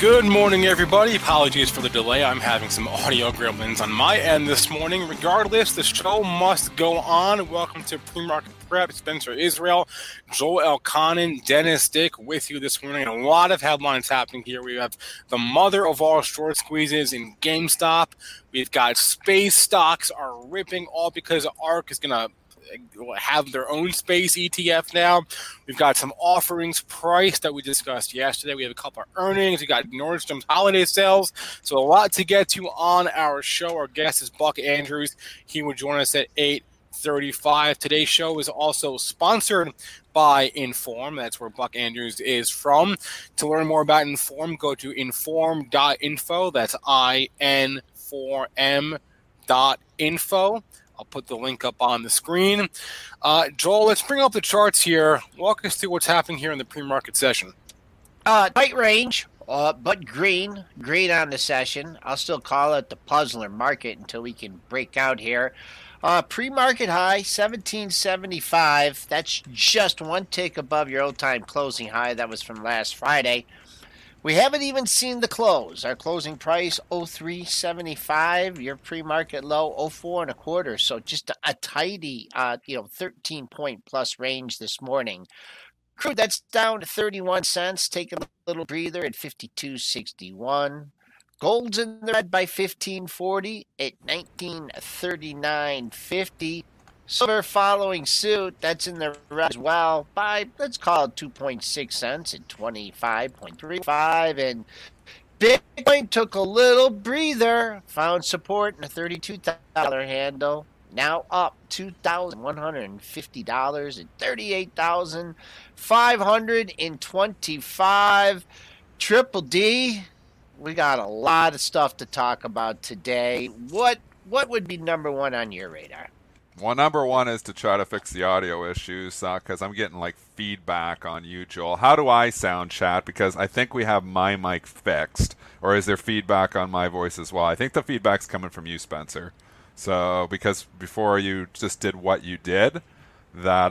Good morning, everybody. Apologies for the delay. I'm having some audio gremlins on my end this morning. Regardless, the show must go on. Welcome to PreMarket Prep. Spencer Israel, Joel Elconin, Dennis Dick with you this morning. A lot of headlines happening here. We have the mother of all short squeezes in GameStop. We've got space stocks are ripping, all because ARK is going to have their own space ETF now. We've got some offerings price that we discussed yesterday. We have a couple of earnings. We got Nordstrom's holiday sales. So a lot to get to on our show. Our guest is Buck Andrews. He will join us at 8:35. Today's show is also sponsored by In4m. That's where Buck Andrews is from. To learn more about In4m, go to In4m.info. That's IN4M.info. I'll put the link up on the screen. Joel, let's bring up the charts here. Walk us through what's happening here in the pre-market session. Tight range, but green. Green on the session. I'll still call it the puzzler market until we can break out here. Pre-market high, 1775. That's just one tick above your old-time closing high. That was from last Friday. We haven't even seen the close. Our closing price, 0375. Your pre-market low, 04 1/4. So just a tidy, 13-point plus range this morning. Crude, that's down to 31 cents. Take a little breather at 52.61. Gold's in the red by 1540 at 1939.50. Silver following suit, that's in the red as well by, let's call it 2.6 cents at 25.35. And Bitcoin took a little breather, found support in a $32 handle, now up $2,150 at $38,525. Triple D, we got a lot of stuff to talk about today. What would be number one on your radar? Well, number one is to try to fix the audio issues because I'm getting feedback on you, Joel. How do I sound, chat? Because I think we have my mic fixed. Or is there feedback on my voice as well? I think the feedback's coming from you, Spencer. So because before you just did what you did, that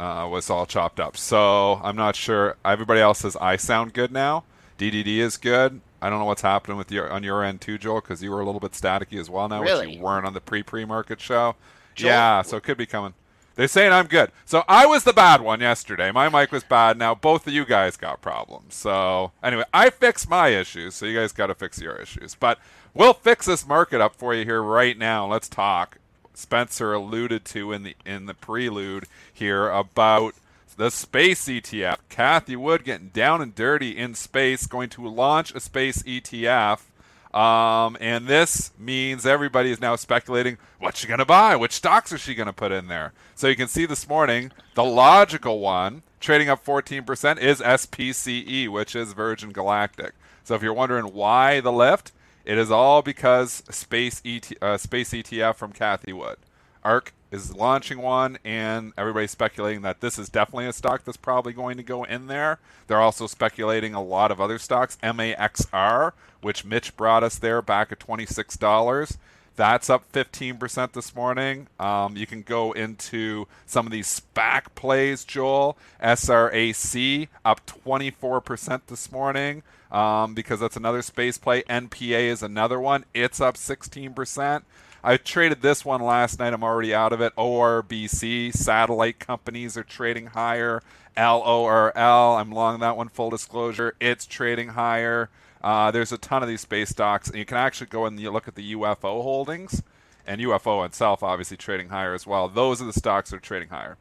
was all chopped up. So I'm not sure. Everybody else says I sound good now. DDD is good. I don't know what's happening with on your end too, Joel, because you were a little bit staticky as well now, really? Which you weren't on the pre-market show. Joel? Yeah, so it could be coming. They're saying I'm good. So I was the bad one yesterday. My mic was bad. Now both of you guys got problems. So anyway, I fixed my issues, so you guys got to fix your issues. But we'll fix this market up for you here right now. Let's talk. Spencer alluded to in the prelude here about the space ETF. Kathy Wood getting down and dirty in space, going to launch a space ETF. And this means everybody is now speculating what's she going to buy, which stocks is she going to put in there. So you can see this morning, the logical one trading up 14% is SPCE, which is Virgin Galactic. So if you're wondering why the lift, it is all because space ETF from Cathie Wood. ARK is launching one, and everybody's speculating that this is definitely a stock that's probably going to go in there. They're also speculating a lot of other stocks. MAXR, which Mitch brought us there back at $26. That's up 15% this morning. You can go into some of these SPAC plays, Joel. SRAC up 24% this morning because that's another space play. NPA is another one. It's up 16%. I traded this one last night. I'm already out of it. ORBC, satellite companies are trading higher. LORL, I'm long that one, full disclosure. It's trading higher. There's a ton of these space stocks. And you can actually go and you look at the UFO holdings. And UFO itself, obviously, trading higher as well. Those are the stocks that are trading higher.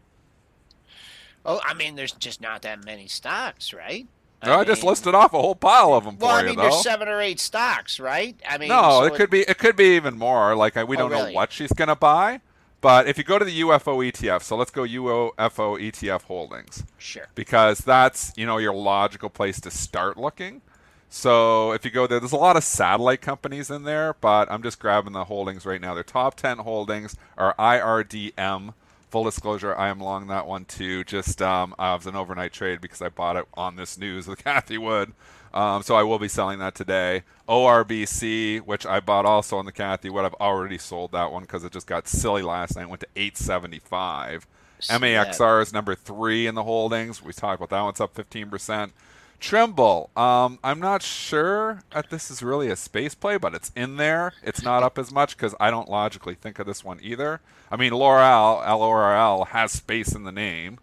Oh, I mean, there's just not that many stocks, right? I just listed off a whole pile of them for you, though. Well, I mean, there's 7 or 8 stocks, right? I mean, no, so it could be even more. Like, we don't know what she's going to buy. But if you go to the UFO ETF, so let's go UFO ETF holdings. Sure. Because that's, your logical place to start looking. So if you go there's a lot of satellite companies in there, but I'm just grabbing the holdings right now. Their top 10 holdings are IRDM. Full disclosure, I am long that one too. Just it was an overnight trade because I bought it on this news with Cathie Wood. So I will be selling that today. ORBC, which I bought also on the Cathie Wood. I've already sold that one because it just got silly last night. It went to $8.75. MAXR is number 3 in the holdings. We talked about that one's up 15%. Trimble, I'm not sure that this is really a space play, but it's in there. It's not up as much because I don't logically think of this one either. I mean, LORL has space in the name.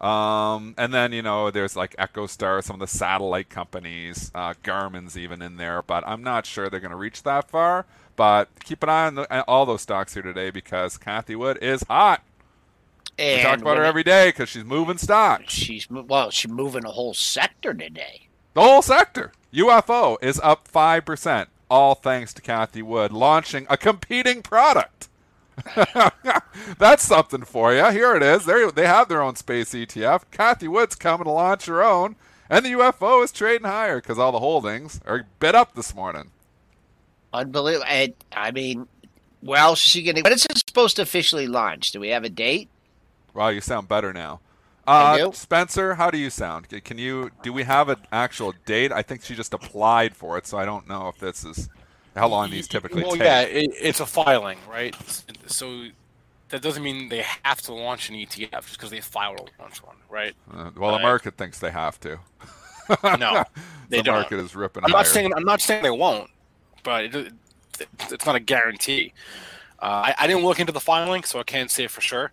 And then, there's like EchoStar, some of the satellite companies, Garmin's even in there, but I'm not sure they're going to reach that far. But keep an eye on all those stocks here today because Cathie Wood is hot. And we talk about her every day because she's moving stocks. She's moving a whole sector today. The whole sector. UFO is up 5%, all thanks to Cathie Wood launching a competing product. That's something for you. Here it is. They have their own space ETF. Cathie Wood's coming to launch her own, and the UFO is trading higher because all the holdings are bid up this morning. Unbelievable. When is it supposed to officially launch? Do we have a date? Wow, you sound better now. Spencer, how do you sound? Do we have an actual date? I think she just applied for it, so I don't know if this is how long these typically take. Well, yeah, it's a filing, right? So that doesn't mean they have to launch an ETF just because they filed a launch one, right? The market thinks they have to. No, they don't. The market is ripping higher. I'm not saying they won't, but it's not a guarantee. I didn't look into the filing, so I can't say for sure.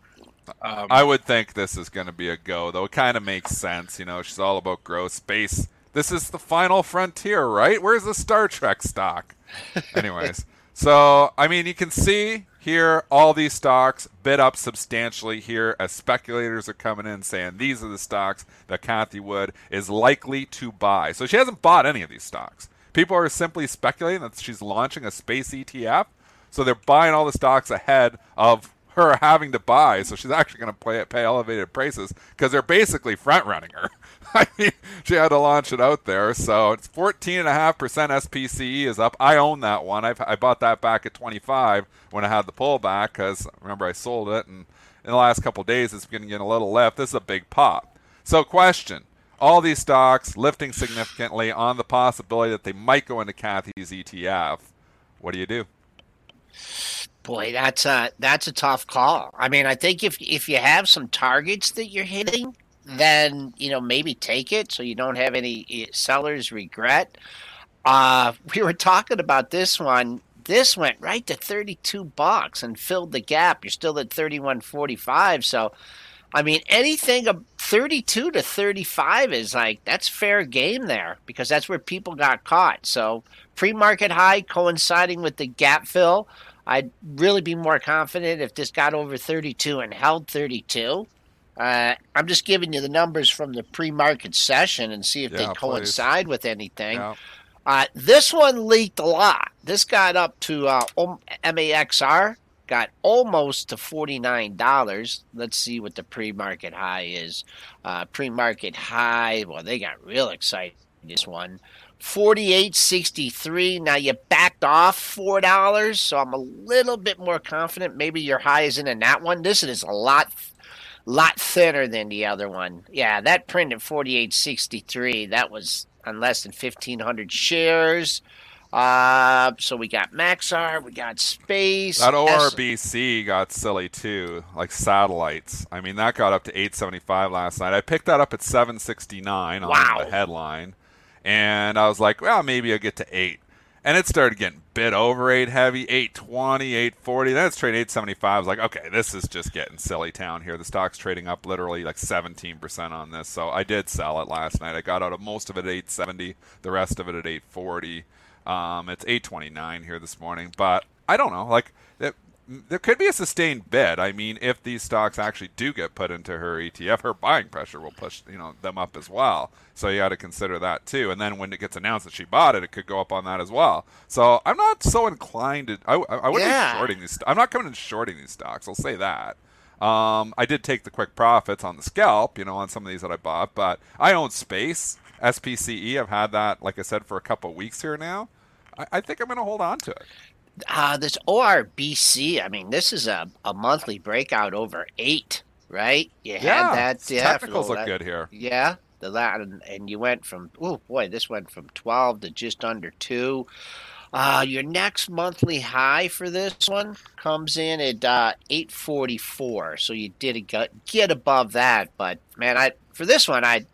I would think this is going to be a go, though. It kind of makes sense. She's all about growth, space. This is the final frontier, right? Where's the Star Trek stock? Anyways, so, you can see here all these stocks bid up substantially here as speculators are coming in saying these are the stocks that Cathie Wood is likely to buy. So she hasn't bought any of these stocks. People are simply speculating that she's launching a space ETF. So they're buying all the stocks ahead of her having to buy, so she's actually going to pay elevated prices because they're basically front-running her. She had to launch it out there, so it's 14.5% SPCE is up. I own that one. I bought that back at 25 when I had the pullback because, remember, I sold it, and in the last couple of days it's been getting a little lift. This is a big pop. So question, all these stocks lifting significantly on the possibility that they might go into Cathie's ETF. What do you do? Boy, that's a tough call. I think if you have some targets that you're hitting, then maybe take it so you don't have any seller's regret. We were talking about this one. This went right to $32 and filled the gap. You're still at $31.45. So, anything of $32 to $35 is like that's fair game there because that's where people got caught. So pre-market high coinciding with the gap fill. I'd really be more confident if this got over 32 and held 32. I'm just giving you the numbers from the pre-market session and see if they coincide with anything. Yeah. This one leaked a lot. This got up to MAXR, got almost to $49. Let's see what the pre-market high is. Pre-market high, well, they got real excited this one. $48.63. Now you backed off $4, so I'm a little bit more confident. Maybe your high isn't in that one. This is a lot thinner than the other one. Yeah, that print at $48.63, that was on less than 1,500 shares. So we got MaxR, we got Space. That ORBC got silly too, like satellites. I mean, that got up to $8.75 last night. I picked that up at $7.69 on the headline. And I was like, well, maybe I'll get to 8. And it started getting bid over 8 heavy, 820, 840. Then it's trading 875. I was like, okay, this is just getting silly town here. The stock's trading up literally like 17% on this. So I did sell it last night. I got out of most of it at 870, the rest of it at 840. It's 829 here this morning. But I don't know. Like, there could be a sustained bid. I mean, if these stocks actually do get put into her ETF, her buying pressure will push, you know, them up as well. So you got to consider that too. And then when it gets announced that she bought it, it could go up on that as well. So I'm not so inclined to. I wouldn't be shorting these. I'm not coming in shorting these stocks. I'll say that. I did take the quick profits on the scalp, you know, on some of these that I bought. But I own Space SPCE. I've had that, like I said, for a couple of weeks here now. I think I'm going to hold on to it. This ORBC, I mean, this is a monthly breakout over 8, right? You had that. Yeah, technicals look good here. Yeah, and you went from, this went from 12 to just under 2. Your next monthly high for this one comes in at 844. So you did get above that, but man, for this one, I'd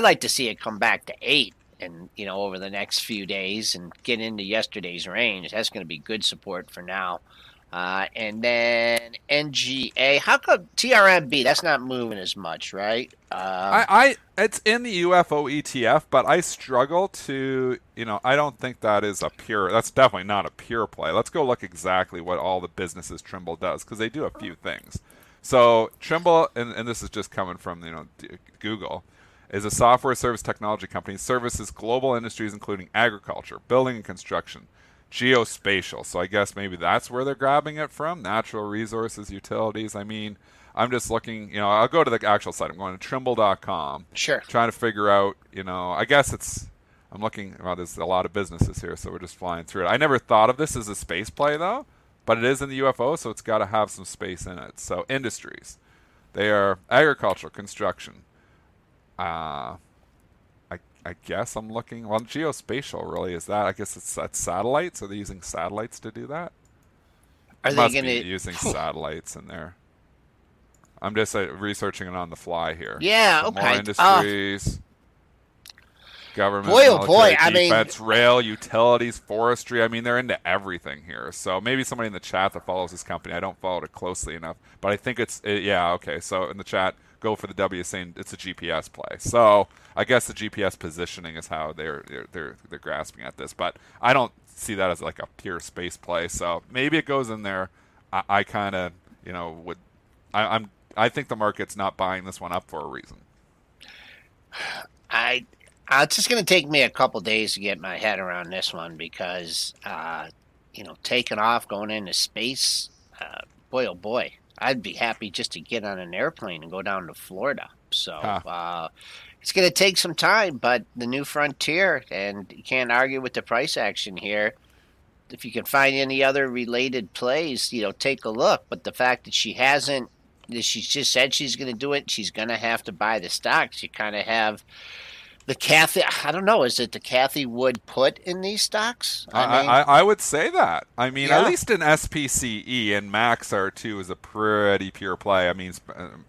like to see it come back to 8. And, you know, over the next few days and get into yesterday's range. That's going to be good support for now. And then NGA. How come TRMB, that's not moving as much, right? It's in the UFO ETF, but I struggle to, you know, I don't think that is that's definitely not a pure play. Let's go look exactly what all the businesses Trimble does, because they do a few things. So Trimble, and this is just coming from, you know, Google, is a software service technology company, services global industries including agriculture, building and construction, geospatial. So I guess maybe that's where they're grabbing it from, natural resources, utilities. I mean, I'm just looking, you know, I'll go to the actual site. I'm going to Trimble.com. Sure. Trying to figure out, you know, I guess I'm looking, well, there's a lot of businesses here, so we're just flying through it. I never thought of this as a space play, though, but it is in the UFO, so it's got to have some space in it. So industries, they are agriculture, construction. I guess I'm looking. Well, geospatial really is that. I guess that's satellites. Are they using satellites to do that? Using satellites in there? I'm just researching it on the fly here. Yeah. Okay. More industries, government, military, defense, rail, utilities, forestry. I mean, they're into everything here. So maybe somebody in the chat that follows this company. I don't follow it closely enough, but I think okay. So in the chat. Go for the W, saying it's a GPS play. So I guess the GPS positioning is how they're grasping at this. But I don't see that as like a pure space play. So maybe it goes in there. I kind of, you know, would. I think the market's not buying this one up for a reason. It's just going to take me a couple days to get my head around this one because you know, taking off, going into space, boy. I'd be happy just to get on an airplane and go down to Florida. So it's going to take some time, but the new frontier, and you can't argue with the price action here. If you can find any other related plays, you know, take a look. But the fact that she hasn't, that she's just said she's going to do it, she's going to have to buy the stocks. You kind of have the Kathy, I don't know, is it the Kathy Wood put in these stocks? I would say that. I mean, at least in SPCE and MAXR too is a pretty pure play. I mean,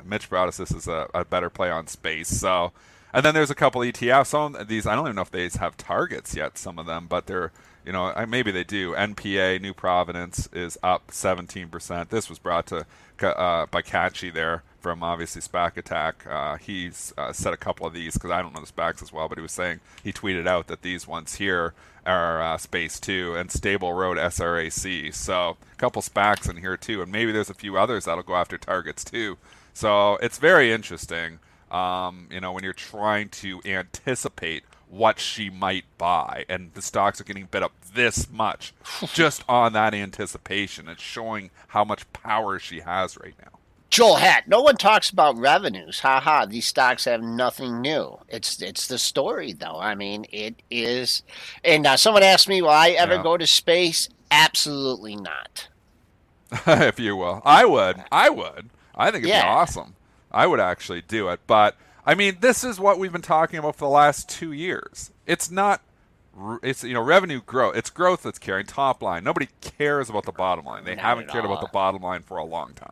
Mitch brought us this is a better play on space. So, and then there's a couple ETFs. Some of these, I don't even know if they have targets yet, some of them, but they're, you know, maybe they do. NPA, New Providence, is up 17%. This was brought to by Kachi there from, obviously, SPAC Attack. He's said a couple of these because I don't know the SPACs as well, but he was saying he tweeted out that these ones here are Space 2 and Stable Road SRAC. So a couple SPACs in here, too, and maybe there's a few others that'll go after targets, too. So it's very interesting, you know, when you're trying to anticipate what she might buy, and the stocks are getting bid up this much just on that anticipation. It's showing how much power she has right now. Joel Hatt, no one talks about revenues. Ha ha, these stocks have nothing new. It's the story, though. I mean, it is. And someone asked me, will I ever go to space? Absolutely not. If you will. I would. I think it'd be awesome. I would actually do it. But, I mean, this is what we've been talking about for the last 2 years. It's not, it's, you know, revenue growth. It's growth that's carrying top line. Nobody cares about the bottom line. They haven't cared about the bottom line for a long time.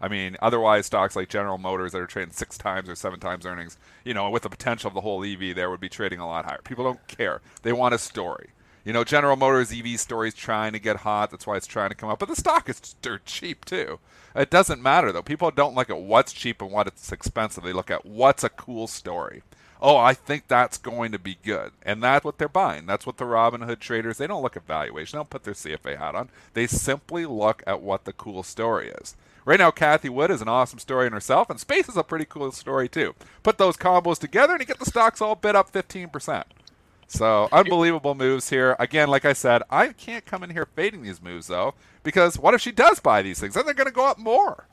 I mean, otherwise, stocks like General Motors that are trading 6 times or 7 times earnings, you know, with the potential of the whole EV there would be trading a lot higher. People don't care. They want a story. You know, General Motors EV story is trying to get hot. That's why it's trying to come up. But the stock is dirt cheap, too. It doesn't matter, though. People don't look at what's cheap and what's expensive. They look at what's a cool story. Oh, I think that's going to be good. And that's what they're buying. That's what the Robinhood traders, they don't look at valuation. They don't put their CFA hat on. They simply look at what the cool story is. Right now, Kathy Wood is an awesome story in herself, and space is a pretty cool story, too. Put those combos together, and you get the stocks all bid up 15%. So, unbelievable moves here. Again, like I said, I can't come in here fading these moves, though, because what if she does buy these things? Then they're going to go up more.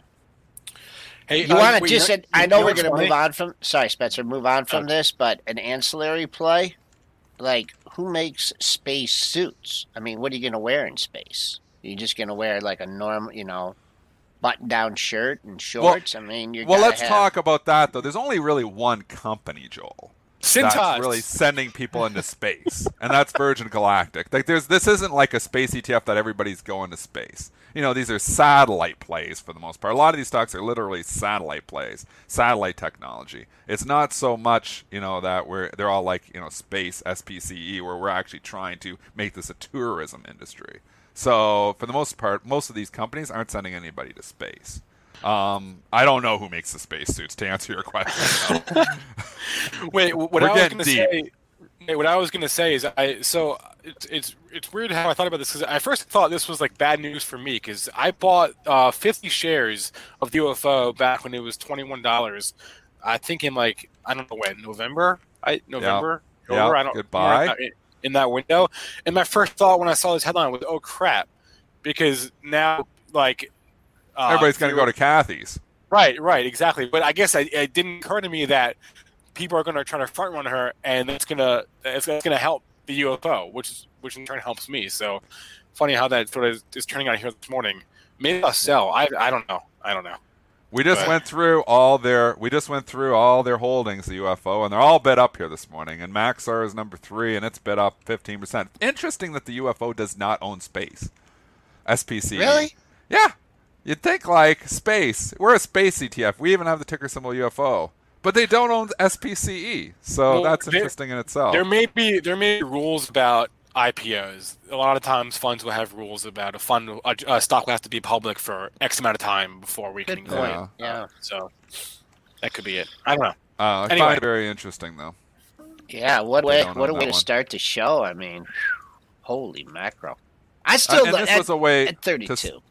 Hey, you want to just – I know we're going to move on from – sorry, Spencer, move on from this, but an ancillary play? Like, who makes space suits? I mean, what are you going to wear in space? Are you just going to wear, like, a normal, you know – button-down shirt and shorts. Well, I mean, you're let's talk about that, though. There's only really one company, Joel, Cintas, that's really sending people into space, and that's Virgin Galactic. Like, this isn't like a space ETF that everybody's going to space. You know, these are satellite plays for the most part. A lot of these stocks are literally satellite plays, satellite technology. It's not so much, you know, that they're all like, you know, space, SPCE, where we're actually trying to make this a tourism industry. So, for the most part, most of these companies aren't sending anybody to space. I don't know who makes the spacesuits, to answer your question. Wait, what I was going to say is, it's weird how I thought about this, because I first thought this was like bad news for me, because I bought 50 shares of the UFO back when it was $21. I think in like, I don't know when, November? I don't know. Goodbye. In that window, and my first thought when I saw this headline was, "Oh crap," because now like everybody's going to go to Kathy's. Right, exactly. But I guess it didn't occur to me that people are going to try to front run her, and it's going to help the UFO, which in turn helps me. So funny how that sort of is turning out here this morning. Maybe I'll sell. I don't know. We just went through all their holdings, the UFO, and they're all bet up here this morning. And MAXR is number 3, and it's bet up 15%. Interesting that the UFO does not own space. SPCE. Really? Yeah. You'd think like space. We're a space ETF. We even have the ticker symbol UFO. But they don't own SPCE. So that's interesting in itself. There may be rules about IPOs. A lot of times funds will have rules about a stock will have to be public for X amount of time before we can go in. Yeah. So that could be it. I don't know. Anyway. I find it very interesting, though. Yeah, what a way to start the show. I mean, holy macro. I still at 32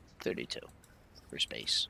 for space.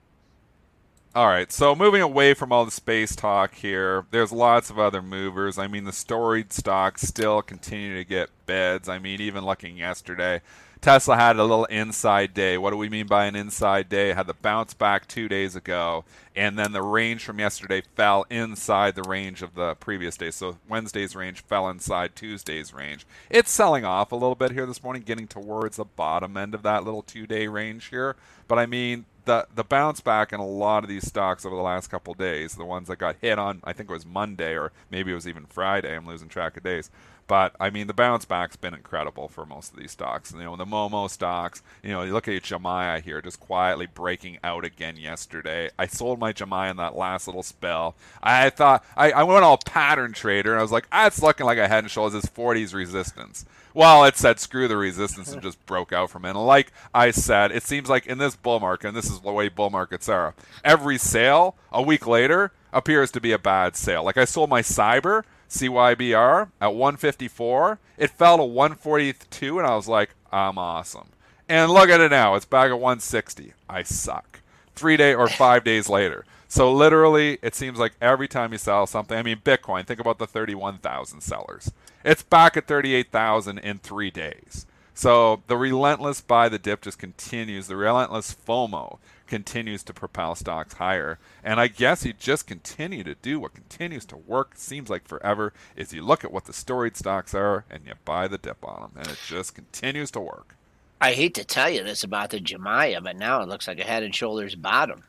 All right, so moving away from all the space talk here, there's lots of other movers. I mean, the storied stocks still continue to get bids. I mean, even looking yesterday, Tesla had a little inside day. What do we mean by an inside day? It had the bounce back 2 days ago, and then the range from yesterday fell inside the range of the previous day. So Wednesday's range fell inside Tuesday's range. It's selling off a little bit here this morning, getting towards the bottom end of that little 2 day range here. But I mean, the bounce back in a lot of these stocks over the last couple of days, the ones that got hit on, I think it was Monday or maybe it was even Friday. I'm losing track of days. But, I mean, the bounce back's been incredible for most of these stocks. You know, the Momo stocks, you know, you look at Jemiah here just quietly breaking out again yesterday. I sold my Jemiah in that last little spell. I thought, I went all pattern trader, and I was like, it's looking like a head and shoulders, it's 40s resistance. Well, it said screw the resistance and just broke out from it. And like I said, it seems like in this bull market, and this is the way bull markets are, every sale a week later appears to be a bad sale. Like I sold my Cyber, CYBR, at 154. It fell to 142, and I was like, I'm awesome. And look at it now. It's back at 160. I suck. 3 days or 5 days later. So literally, it seems like every time you sell something, I mean, Bitcoin, think about the 31,000 sellers. It's back at 38,000 in 3 days. So the relentless buy the dip just continues. The relentless FOMO continues to propel stocks higher. And I guess you just continue to do what continues to work, seems like forever, is you look at what the storied stocks are and you buy the dip on them. And it just continues to work. I hate to tell you this about the Jumia, but now it looks like a head and shoulders bottom.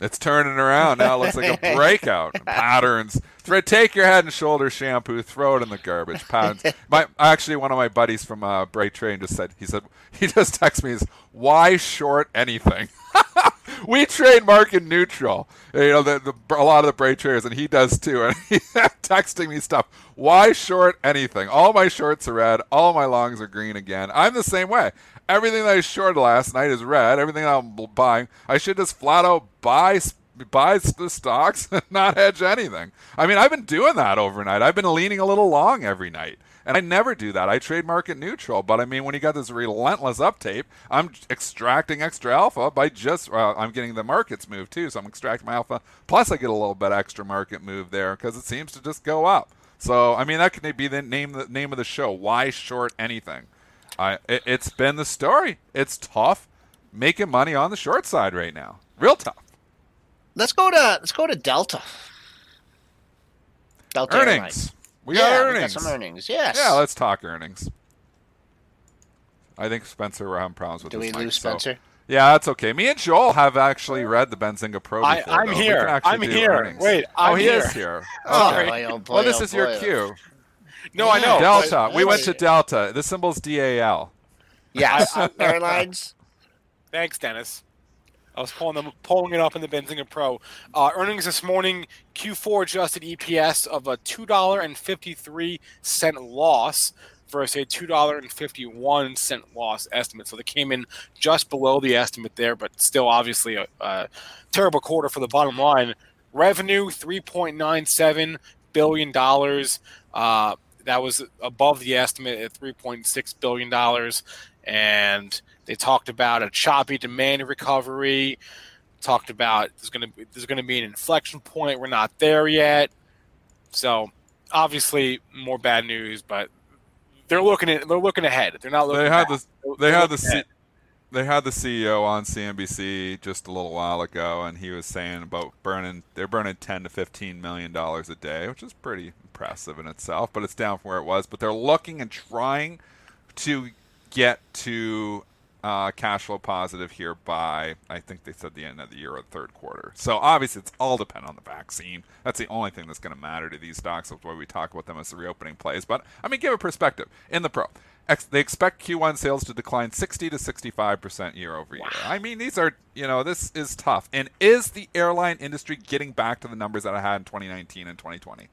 It's turning around. Now it looks like a breakout. Patterns. Take your head and shoulder shampoo, throw it in the garbage. Patterns. Actually, one of my buddies from Bright Train just said, he just texted me, why short anything? We trade market neutral. You know, a lot of the Bright traders, and he does too. And he's texting me stuff. Why short anything? All my shorts are red. All my longs are green again. I'm the same way. Everything that I shorted last night is red. Everything that I'm buying, I should just flat out buy the stocks and not hedge anything. I mean, I've been doing that overnight. I've been leaning a little long every night. And I never do that. I trade market neutral. But, I mean, when you got this relentless uptape, I'm extracting extra alpha by just I'm getting the markets move too. So I'm extracting my alpha. Plus, I get a little bit extra market move there because it seems to just go up. So, I mean, that could be the name of the show. Why short anything? It's been the story. It's tough making money on the short side right now. Real tough. Let's go to Delta. Delta earnings. We got earnings. We got some earnings. Yes. Yeah. Let's talk earnings. I think Spencer we're having problems with. Do this we mic, lose Spencer? So. Yeah, that's okay. Me and Joel have actually read the Benzinga Pro before. I'm here. I'm here. Earnings. Wait. I'm he here. Is here. Okay. Oh, boy, well, this is your cue. No, I know. Delta. We went to Delta. The symbol's DAL. Yes. Airlines. Thanks, Dennis. I was pulling it up in the Benzinga Pro. Earnings this morning, Q4 adjusted EPS of a $2.53 loss versus a $2.51 loss estimate. So they came in just below the estimate there, but still obviously a terrible quarter for the bottom line. Revenue, $3.97 billion. That was above the estimate at $3.6 billion. And they talked about a choppy demand recovery. Talked about there's going to be an inflection point. We're not there yet. So obviously more bad news, but they're looking ahead. They're not looking. They had the CEO on CNBC just a little while ago, and he was saying about they're burning $10 to $15 million a day, which is pretty impressive in itself. But it's down from where it was. But they're looking and trying to get to cash flow positive here by, I think they said the end of the year or the third quarter. So obviously it's all dependent on the vaccine. That's the only thing that's going to matter to these stocks. That's why we talk about them as the reopening plays. But I mean, give a perspective. In the Pro, they expect Q1 sales to decline 60 to 65% year over year. Wow. I mean, this is tough. And is the airline industry getting back to the numbers that I had in 2019 and 2020?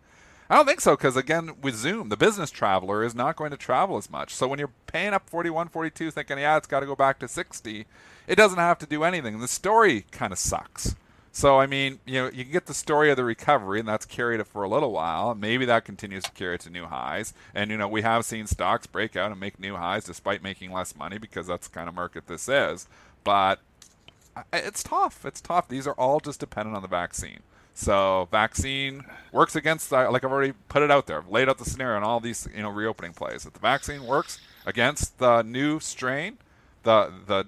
I don't think so because, again, with Zoom, the business traveler is not going to travel as much. So when you're paying up 41, 42 thinking, yeah, it's got to go back to 60, it doesn't have to do anything. The story kind of sucks. So, I mean, you can get the story of the recovery, and that's carried it for a little while. Maybe that continues to carry it to new highs. And, we have seen stocks break out and make new highs despite making less money because that's the kind of market this is. But it's tough. It's tough. These are all just dependent on the vaccine. So vaccine works against, like I've already put it out there, I've laid out the scenario on all these, reopening plays. If the vaccine works against the new strain, the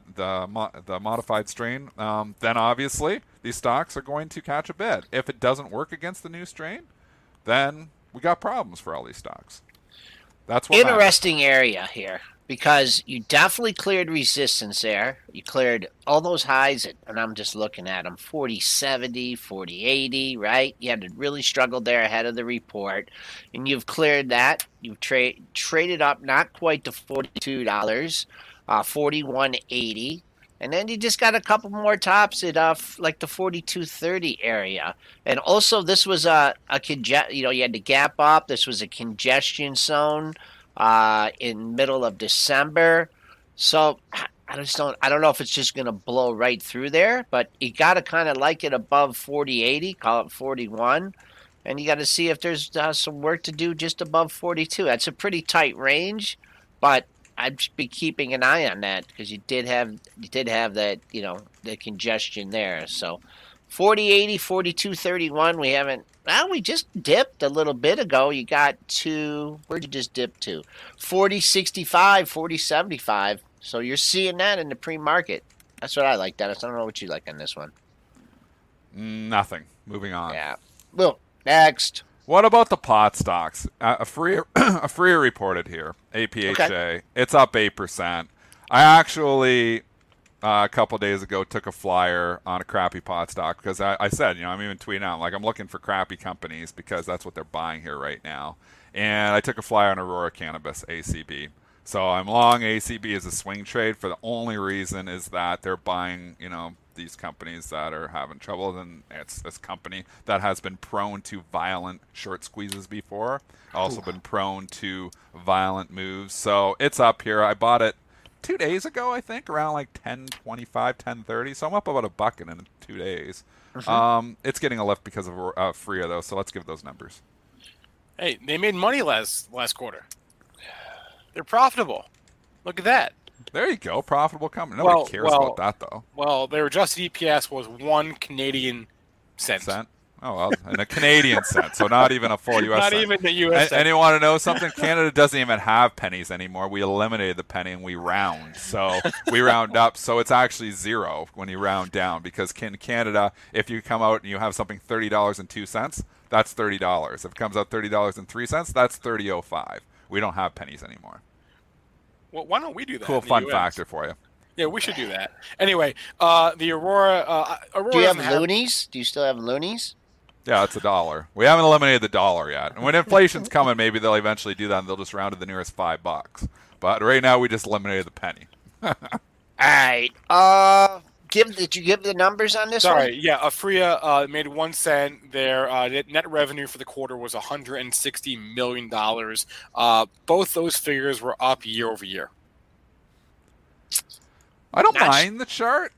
modified strain, then obviously these stocks are going to catch a bid. If it doesn't work against the new strain, then we got problems for all these stocks. That's what interesting matters. Area here because you definitely cleared resistance there. You cleared all those highs, and I'm just looking at them, 4070, 4080, right? You had to really struggle there ahead of the report, and you've cleared that. You've traded up not quite to $42, 4180. And then you just got a couple more tops at like the 42.30 area. And also this was you had to gap up. This was a congestion zone in middle of December. So I don't know if it's just going to blow right through there, but you got to kind of like it above 40.80, call it 41. And you got to see if there's some work to do just above 42. That's a pretty tight range, but I'd be keeping an eye on that because you did have that the congestion there. So 4080, 4231. We haven't. Well, we just dipped a little bit ago. You got to, where'd you just dip to? 4065, 4075. So you're seeing that in the pre-market. That's what I like, Dennis. I don't know what you like on this one. Nothing. Moving on. Yeah. Well, next. What about the pot stocks? Aphria reported here. APHA. Okay. It's up 8%. I actually a couple days ago took a flyer on a crappy pot stock because I said, you know, I'm even tweeting out like I'm looking for crappy companies because that's what they're buying here right now. And I took a flyer on Aurora Cannabis, ACB. So I'm long ACB as a swing trade for the only reason is that they're buying, you know, these companies that are having trouble. And it's this company that has been prone to violent short squeezes before. Also been prone to violent moves. So it's up here. I bought it 2 days ago, I think, around like 1025, 1030. So I'm up about $1 in 2 days. Mm-hmm. It's getting a lift because of Aphria, though. So let's give those numbers. Hey, they made money last quarter. They're profitable. Look at that. There you go. Profitable company. Nobody cares about that, though. Well, their adjusted EPS was 1 Canadian cent. Oh, well, and a Canadian cent, so not even a full U.S. cent. Not even the U.S. cent. And you want to know something? Canada doesn't even have pennies anymore. We eliminated the penny and we round. So we round up. So it's actually zero when you round down because in Canada, if you come out and you have something $30.02, that's $30. If it comes out $30.03, that's $30.05. We don't have pennies anymore. Well, why don't we do that? Cool fun US factor for you. Yeah, we should do that. Anyway, the Aurora. Do you have loonies? Do you still have loonies? Yeah, it's $1. We haven't eliminated the dollar yet. And when inflation's coming, maybe they'll eventually do that and they'll just round to the nearest $5. But right now, we just eliminated the penny. All right. Did you give the numbers on this one? Sorry, yeah. Aphria made 1 cent. Their net revenue for the quarter was $160 million. Both those figures were up year over year. I don't mind the chart.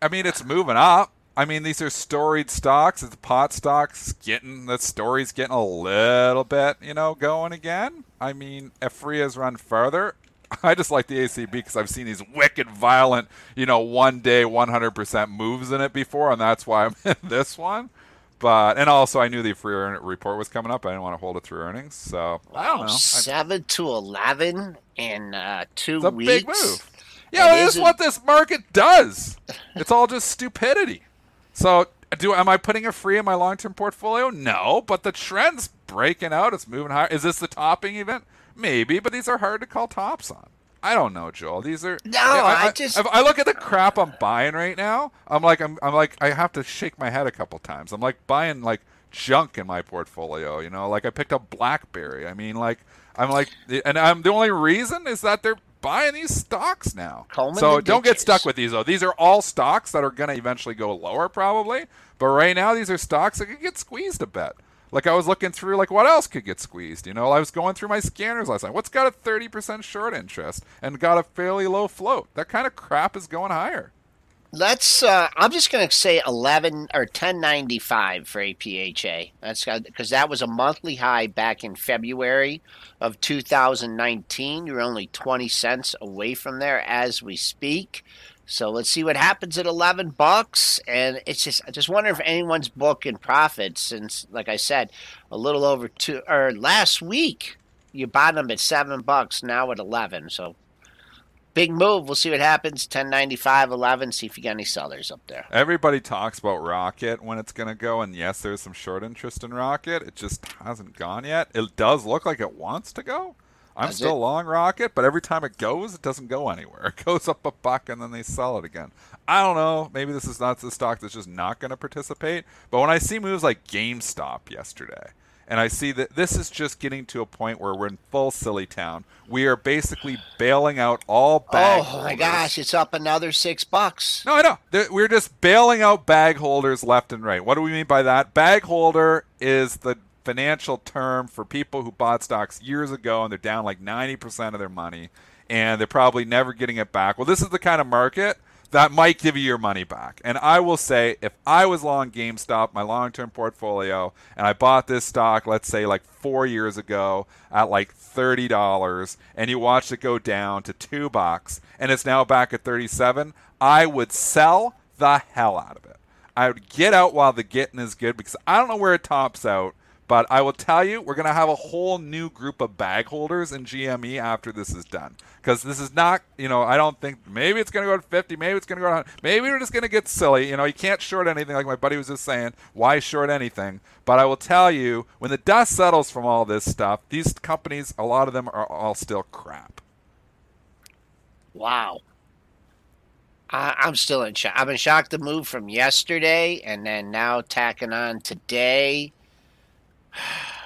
I mean, it's moving up. I mean, these are storied stocks. It's pot stocks getting, the story's getting a little bit, you know, going again. I mean, Aphria's run further. I just like the ACB because I've seen these wicked, violent, you know, 1 day, 100% moves in it before, and that's why I'm in this one. And also I knew the Aphria report was coming up. I didn't want to hold it through earnings, so I don't know. 7 to 11 in 2 weeks. It's a big move. Yeah, that is what this market does. It's all just stupidity. So, am I putting Aphria in my long-term portfolio? No, but the trend's breaking out. It's moving higher. Is this the topping event? Maybe, but these are hard to call tops on. I don't know, Joel. These are If I look at the crap I'm buying right now, I'm like I have to shake my head a couple times. I'm like buying like junk in my portfolio, you know. Like I picked up BlackBerry. I mean, like I'm the only reason is that they're buying these stocks now. So don't get stuck with these, though. These are all stocks that are going to eventually go lower probably. But right now, these are stocks that could get squeezed a bit. Like I was looking through, like what else could get squeezed? You know, I was going through my scanners last night. What's got a 30% short interest and got a fairly low float? That kind of crap is going higher. Let's. I'm just going to say 11 or 10.95 for APHA. That's because that was a monthly high back in February of 2019. You're only 20 cents away from there as we speak. So let's see what happens at $11. And it's just, I just wonder if anyone's booking profits since, like I said, a little over two or last week you bought them at $7. Now at 11. So. Big move. We'll see what happens. 10.95, 11. See if you got any sellers up there. Everybody talks about Rocket when it's going to go. And yes, there's some short interest in Rocket. It just hasn't gone yet. It does look like it wants to go. I'm still long Rocket, but every time it goes, it doesn't go anywhere. It goes up $1 and then they sell it again. I don't know. Maybe this is not the stock that's just not going to participate. But when I see moves like GameStop yesterday, and I see that this is just getting to a point where we're in full silly town. We are basically bailing out all bag holders. Oh, my gosh. It's up another $6. No, I know. We're just bailing out bag holders left and right. What do we mean by that? Bag holder is the financial term for people who bought stocks years ago, and they're down like 90% of their money, and they're probably never getting it back. Well, this is the kind of market that might give you your money back. And I will say, if I was long GameStop, my long-term portfolio, and I bought this stock, let's say like 4 years ago at like $30, and you watched it go down to $2, and it's now back at $37, I would sell the hell out of it. I would get out while the getting is good, because I don't know where it tops out. But I will tell you, we're going to have a whole new group of bag holders in GME after this is done. Because this is not, you know, I don't think, maybe it's going to go to 50, maybe it's going to go to 100. Maybe we're just going to get silly. You know, you can't short anything, like my buddy was just saying. Why short anything? But I will tell you, when the dust settles from all this stuff, these companies, a lot of them are all still crap. Wow. I'm still in shock. I'm in shock, the move from yesterday, and then now tacking on today.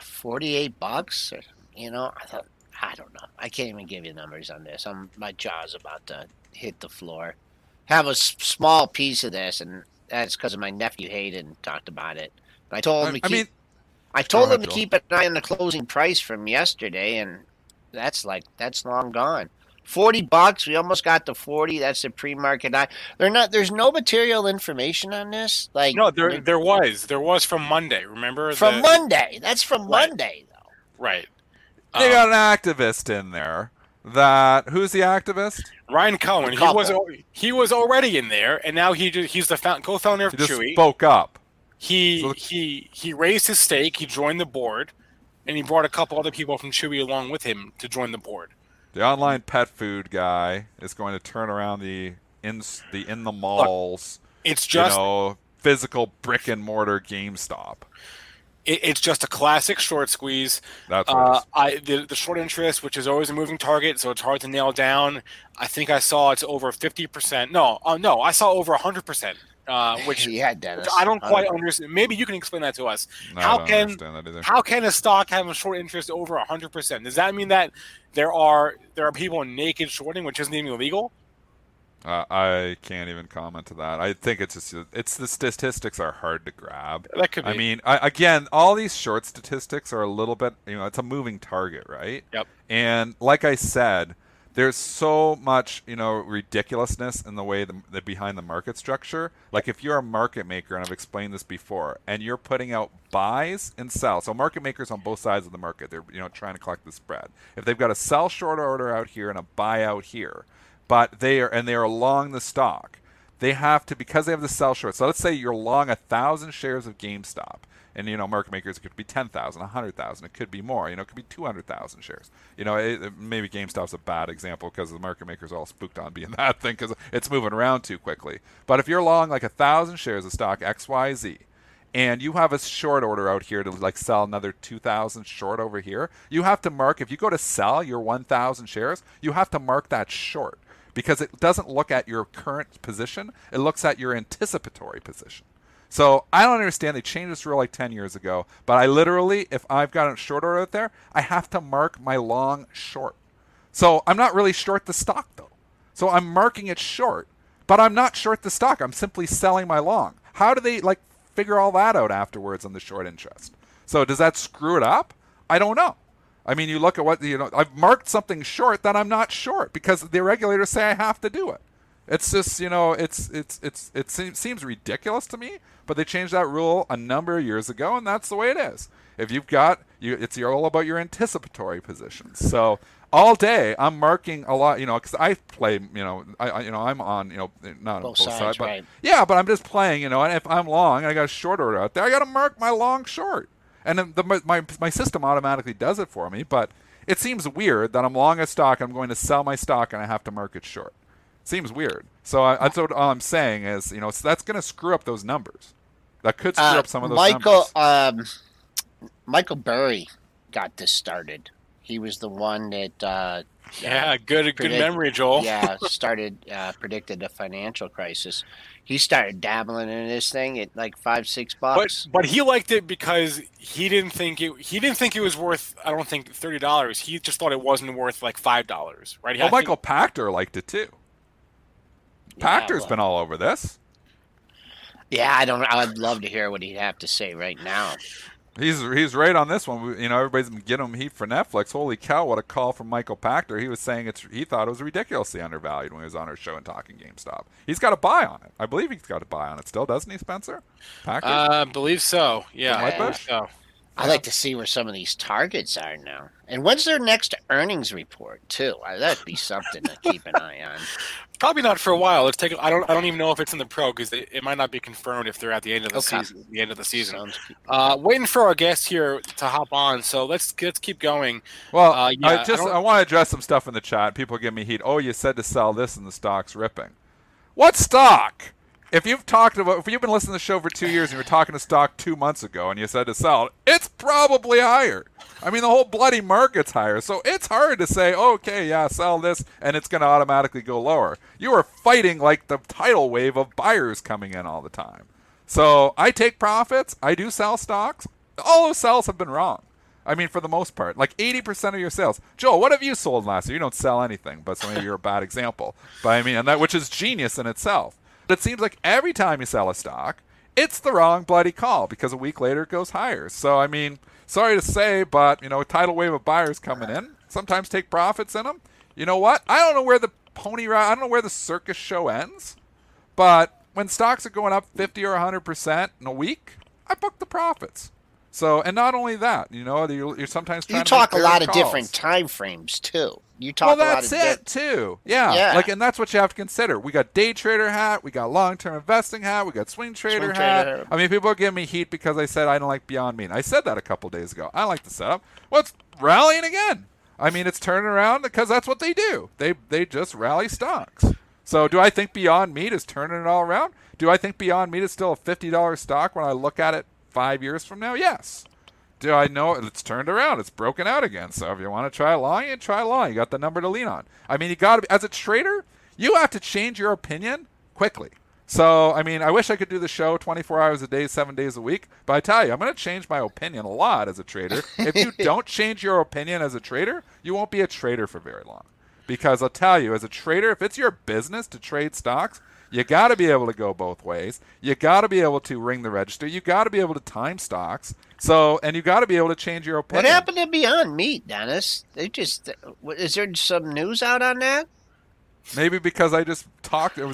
$48, you know. I don't know. I can't even give you numbers on this. My jaw's about to hit the floor. Have a small piece of this, and that's because my nephew Hayden talked about it. But I told him to keep an eye on the closing price from yesterday, and that's long gone. $40. We almost got to 40. That's the pre-market. There's no material information on this. Like no, there was from Monday. Remember Monday. That's from Monday though. Right. They got an activist in there. Who's the activist? Ryan Cohen. He was already in there, and now he's the co-founder of Chewy. Just spoke up. He raised his stake. He joined the board, and he brought a couple other people from Chewy along with him to join the board. The online pet food guy is going to turn around the malls. Look, it's just physical brick and mortar GameStop. It's just a classic short squeeze. That's the short interest, which is always a moving target, so it's hard to nail down. I think I saw it's over 50%. No, I saw over 100%. Which yeah, Dennis. I don't quite understand. Maybe you can explain that to us. No, how can a stock have a short interest over 100%? Does that mean that there are people naked shorting, which isn't even illegal? I can't even comment to that. I think it's just the statistics are hard to grab. That could be. I mean, again, all these short statistics are a little bit. You know, it's a moving target, right? Yep. And like I said, there's so much, ridiculousness in the way the behind the market structure. Like if you're a market maker, and I've explained this before, and you're putting out buys and sells. So market makers on both sides of the market, they're trying to collect the spread. If they've got a sell short order out here and a buy out here, but they are long the stock, they have to, because they have the sell short. So let's say you're long 1,000 shares of GameStop. And, market makers, it could be 10,000, 100,000. It could be more. It could be 200,000 shares. Maybe GameStop's a bad example because the market makers are all spooked on being that thing because it's moving around too quickly. But if you're long like 1,000 shares of stock XYZ and you have a short order out here to like sell another 2,000 short over here, you have to mark, if you go to sell your 1,000 shares, you have to mark that short because it doesn't look at your current position. It looks at your anticipatory position. So I don't understand. They changed this rule like 10 years ago. But I literally, if I've got a short order out there, I have to mark my long short. So I'm not really short the stock, though. So I'm marking it short, but I'm not short the stock. I'm simply selling my long. How do they figure all that out afterwards on the short interest? So does that screw it up? I don't know. I mean, you look at what, I've marked something short that I'm not short because the regulators say I have to do it. It's just, it seems ridiculous to me, but they changed that rule a number of years ago, and that's the way it is. If you've got, it's all about your anticipatory positions. So all day I'm marking a lot, because I play, I'm on, not both on both sides, but right. Yeah, but I'm just playing, and if I'm long and I got a short order out there, I got to mark my long short, and then my system automatically does it for me. But it seems weird that I'm long a stock, I'm going to sell my stock, and I have to mark it short. Seems weird. So that's what all I'm saying is, so that's going to screw up those numbers. That could screw up some of those numbers. Michael Burry got this started. He was the one that good memory, Joel. Yeah, predicted the financial crisis. He started dabbling in this thing at like $5-6. But he liked it because he didn't think it was worth, I don't think, $30. He just thought it wasn't worth like $5, right? Well, Michael Pachter liked it too. Pachter's been all over this. Yeah, I'd love to hear what he'd have to say right now. He's right on this one. Everybody's been getting him heat for Netflix. Holy cow! What a call from Michael Pachter. He was saying he thought it was ridiculously undervalued when he was on our show and talking GameStop. He's got a buy on it. I believe he's got a buy on it still, doesn't he, Spencer? Pachter? I believe so. Yeah. I'd like to see where some of these targets are now. And when's their next earnings report, too? That'd be something to keep an eye on. Probably not for a while. Let's take. I don't even know if it's in the pro because it might not be confirmed if they're at the end of the season. The end of the season. Waiting for our guest here to hop on. So let's keep going. Well, I want to address some stuff in the chat. People give me heat. Oh, you said to sell this, and the stock's ripping. What stock? If you've been listening to the show for 2 years and you were talking to stock 2 months ago and you said to sell, it's probably higher. I mean, the whole bloody market's higher. So it's hard to say, okay, yeah, sell this, and it's going to automatically go lower. You are fighting like the tidal wave of buyers coming in all the time. So I take profits. I do sell stocks. All those sales have been wrong. I mean, for the most part, like 80% of your sales. Joel, what have you sold last year? You don't sell anything, but so maybe you're a bad example. But I mean, and that, which is genius in itself. It seems like every time you sell a stock, it's the wrong bloody call because a week later it goes higher. So, I mean, sorry to say, but, a tidal wave of buyers coming in, sometimes take profits in them. You know what? I don't know where the circus show ends, but when stocks are going up 50 or 100% in a week, I book the profits. So, and not only that, you're sometimes trying to talk a lot of different time frames, too. You talk a lot of different. Well, that's it, too. Yeah. Like, and that's what you have to consider. We got day trader hat. We got long-term investing hat. We got swing trader hat. I mean, people are giving me heat because I said I don't like Beyond Meat. I said that a couple days ago. I like the setup. Well, it's rallying again. I mean, it's turning around because that's what they do. They just rally stocks. So do I think Beyond Meat is turning it all around? Do I think Beyond Meat is still a $50 stock when I look at it 5 years from now? Yes. Do I know it's turned around? It's broken out again. So if you want to try long, you try long. You got the number to lean on. I mean, you got to, as a trader, you have to change your opinion quickly. So, I mean, I wish I could do the show 24 hours a day, 7 days a week. But I tell you, I'm going to change my opinion a lot as a trader. If you don't change your opinion as a trader, you won't be a trader for very long. Because I'll tell you, as a trader, if it's your business to trade stocks, you got to be able to go both ways. You got to be able to ring the register. You got to be able to time stocks. So, and you got to be able to change your opinion. What happened to Beyond Meat, Dennis? Is there some news out on that? Maybe because I was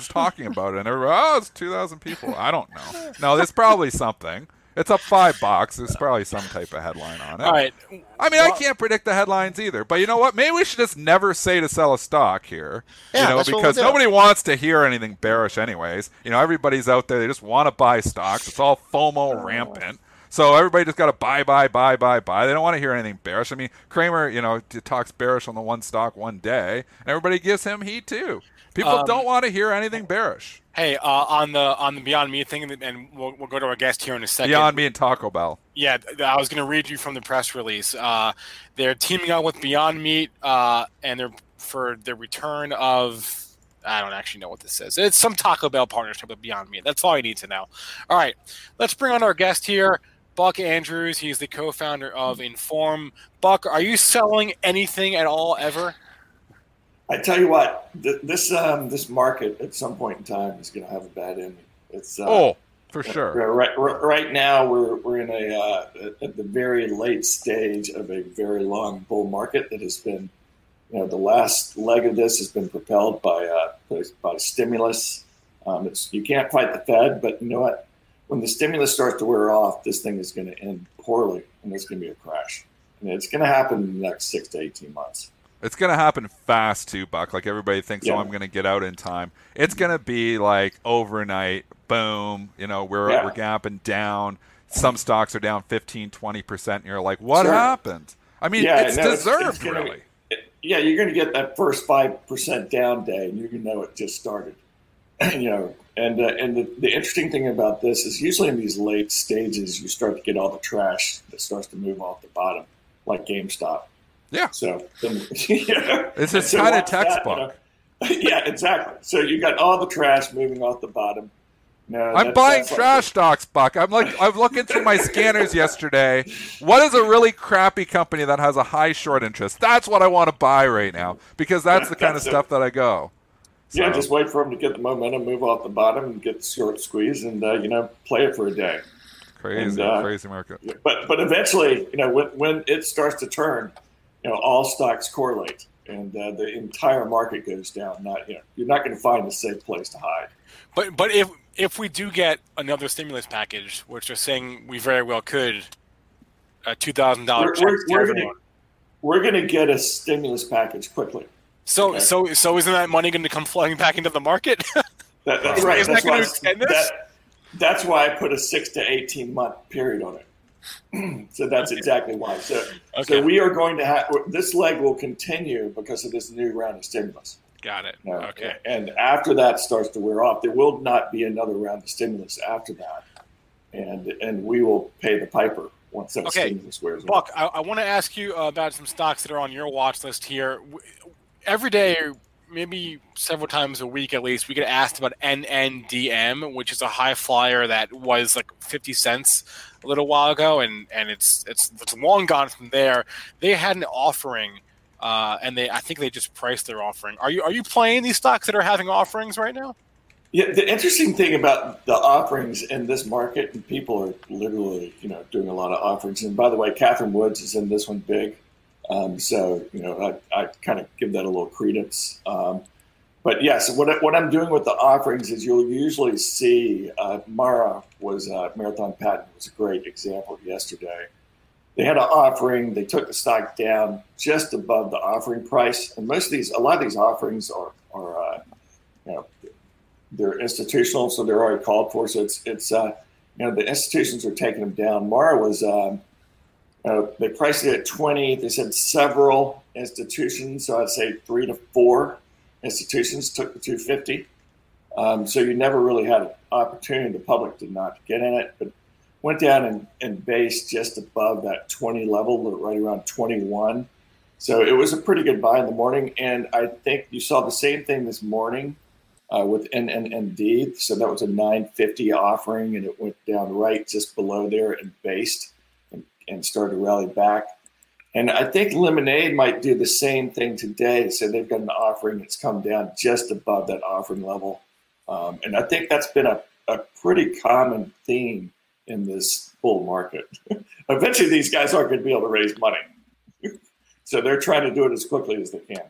talking about it, and everybody, it's 2,000 people. I don't know. No, there's probably something. It's up $5. There's probably some type of headline on it. All right. I mean, I can't predict the headlines either. But you know what? Maybe we should just never say to sell a stock here. Yeah, that's because we'll nobody wants to hear anything bearish anyways. Everybody's out there. They just want to buy stocks. It's all FOMO rampant. So everybody just got to buy, buy, buy, buy, buy. They don't want to hear anything bearish. I mean, Kramer, talks bearish on the one stock one day, and everybody gives him heat too. People don't want to hear anything bearish. Hey, on the Beyond Meat thing, and we'll go to our guest here in a second. Beyond Meat and Taco Bell. Yeah, I was going to read you from the press release. They're teaming up with Beyond Meat, and they're for the return of I don't actually know what this is. It's some Taco Bell partnership with Beyond Meat. That's all you need to know. All right, let's bring on our guest here, Buck Andrews. He's the co-founder of In4m. Buck, are you selling anything at all ever? I tell you what, this market at some point in time is going to have a bad ending. It's for sure. Right now we're in at the very late stage of a very long bull market that has been, the last leg of this has been propelled by stimulus. You can't fight the Fed, but you know what? When the stimulus starts to wear off, this thing is going to end poorly, and there's going to be a crash. And it's going to happen in the next 6 to 18 months. It's going to happen fast, too, Buck. Like, everybody thinks, I'm going to get out in time. It's going to be, like, overnight, boom, we're gapping down. Some stocks are down 15, 20%, and you're like, what happened? I mean, it's deserved, really. You're going to get that first 5% down day, and you're going to know it just started. And the interesting thing about this is usually in these late stages, you start to get all the trash that starts to move off the bottom, like GameStop. Yeah. So it's just kind of textbook. Exactly. So you got all the trash moving off the bottom. No, I'm buying trash stocks, Buck. I'm looking through my scanners yesterday. What is a really crappy company that has a high short interest? That's what I want to buy right now because that's the kind of stuff that I go. So. Yeah, just wait for them to get the momentum, move off the bottom, and get the short squeeze, and play it for a day. Crazy, crazy market. But eventually, when it starts to turn. All stocks correlate, and the entire market goes down. You're not going to find a safe place to hide. But if we do get another stimulus package, which they're saying we very well could, a $2,000 check. We're going to get a stimulus package quickly. So, okay. so isn't that money going to come flowing back into the market? That's right. Isn't that going to extend this? That's why I put a 6 to 18 month period on it. So that's exactly why. So we are going to have this leg will continue because of this new round of stimulus. Got it. Okay. And after that starts to wear off, there will not be another round of stimulus after that, and we will pay the piper. Once that stimulus wears off. Buck, I want to ask you about some stocks that are on your watch list here. Every day, maybe several times a week at least, we get asked about NNDM, which is a high flyer that was like 50 cents a little while ago, and it's long gone from there. They had an offering, and I think they just priced their offering. Are you playing these stocks that are having offerings right now? Yeah, the interesting thing about the offerings in this market, and people are literally, doing a lot of offerings. And by the way, Catherine Woods is in this one big. I kind of give that a little credence. But yes, what I'm doing with the offerings is you'll usually see Marathon Patent was a great example yesterday. They had an offering. They took the stock down just above the offering price. And a lot of these offerings are they're institutional, so they're already called for. So it's the institutions are taking them down. Mara was, they priced it at 20. They said several institutions, so I'd say 3 to 4 institutions took the 250. So you never really had an opportunity. The public did not get in it, but went down and based just above that 20 level, right around 21. So it was a pretty good buy in the morning, and I think you saw the same thing this morning. With NNMD, so that was a 950 offering, and it went down right just below there and based and started to rally back. And I think Lemonade might do the same thing today. So they've got an offering that's come down just above that offering level. And I think that's been a pretty common theme in this bull market. Eventually, these guys aren't going to be able to raise money. So they're trying to do it as quickly as they can.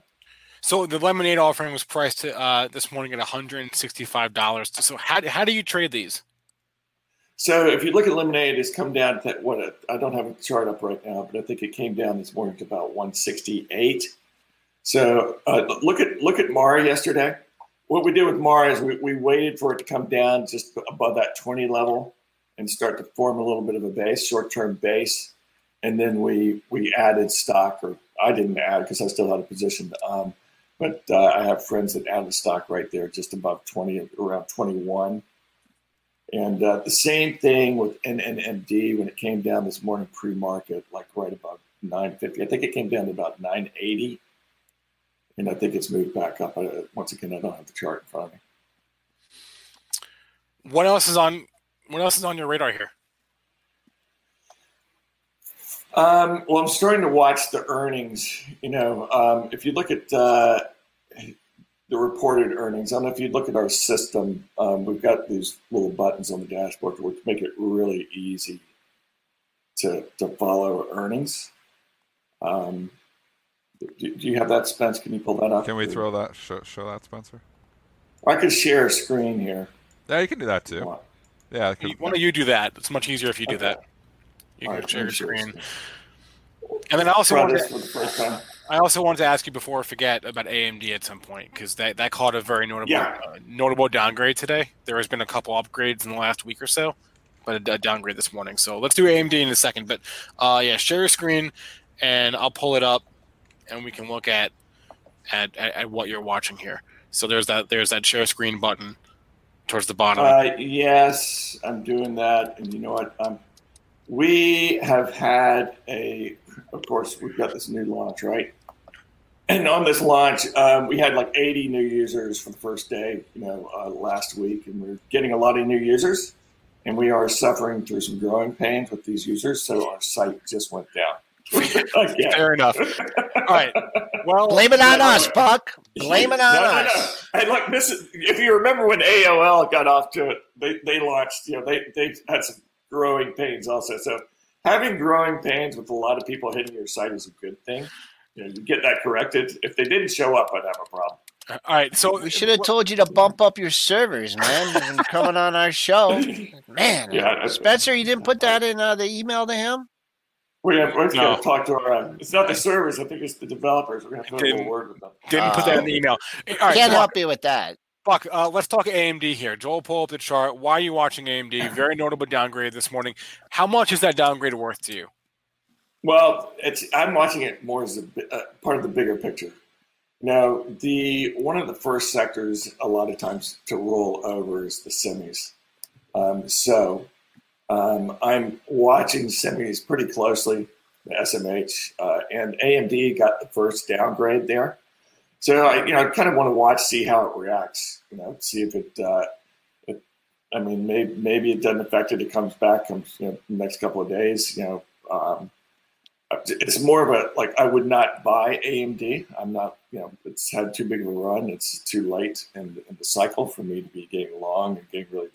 So the Lemonade offering was priced this morning at $165. So how do you trade these? So if you look at Lemonade, it's come down to I don't have a chart up right now, but I think it came down this morning to about 168. So look at Mara yesterday. What we did with Mara is we waited for it to come down just above that 20 level and start to form a little bit of a base, short-term base, and then we added stock, or I didn't add because I still had a position. But I have friends that added stock right there, just above 20, around 21. And the same thing with NNMD when it came down this morning pre-market, like right above 950. I think it came down to about 980. And I think it's moved back up. Once again, I don't have the chart in front of me. What else is on your radar here? Well, I'm starting to watch the earnings. If you look at the reported earnings, I don't know if you look at our system, we've got these little buttons on the dashboard which make it really easy to follow earnings. Do you have that, Spence? Can you pull that up? Can we throw that? Show that, Spencer? I could share a screen here. Yeah, you can do that too. Yeah. Why don't you do that? It's much easier if you do that. You can share your screen. And then I also wanted to ask you before I forget about AMD at some point, because that caught a very notable downgrade today. There has been a couple upgrades in the last week or so, but a downgrade this morning. So let's do AMD in a second. But share your screen, and I'll pull it up, and we can look at what you're watching here. So there's that share screen button towards the bottom. Yes, I'm doing that, and you know what? We have had of course, we've got this new launch, right? And on this launch, we had like 80 new users for the first day, last week, and we're getting a lot of new users, and we are suffering through some growing pains with these users. So our site just went down. Yeah. Fair enough. All right. Well, blame it on us, Buck. Blame it on us. And look, if you remember when AOL got off to it, they launched. They had some growing pains also. So having growing pains with a lot of people hitting your site is a good thing. You get that corrected. If they didn't show up, I'd have a problem. All right. So we should have told you to bump up your servers, man. You've coming on our show. Man. Yeah, Spencer, you didn't put that in the email to him? We're going to talk to our it's not the servers. I think it's the developers. We're going to have to have a word with them. Didn't put that in the email. All right, can't help you with that. Buck, let's talk AMD here. Joel, pull up the chart. Why are you watching AMD? Very notable downgrade this morning. How much is that downgrade worth to you? Well, I'm watching it more as a part of the bigger picture. Now, one of the first sectors a lot of times to roll over is the semis. I'm watching semis pretty closely, the SMH, and AMD got the first downgrade there. So I kind of want to see how it reacts, see if it, maybe it doesn't affect it. It comes back, the next couple of days, it's more of I would not buy AMD. I'm not, it's had too big of a run. It's too late in the cycle for me to be getting long and getting really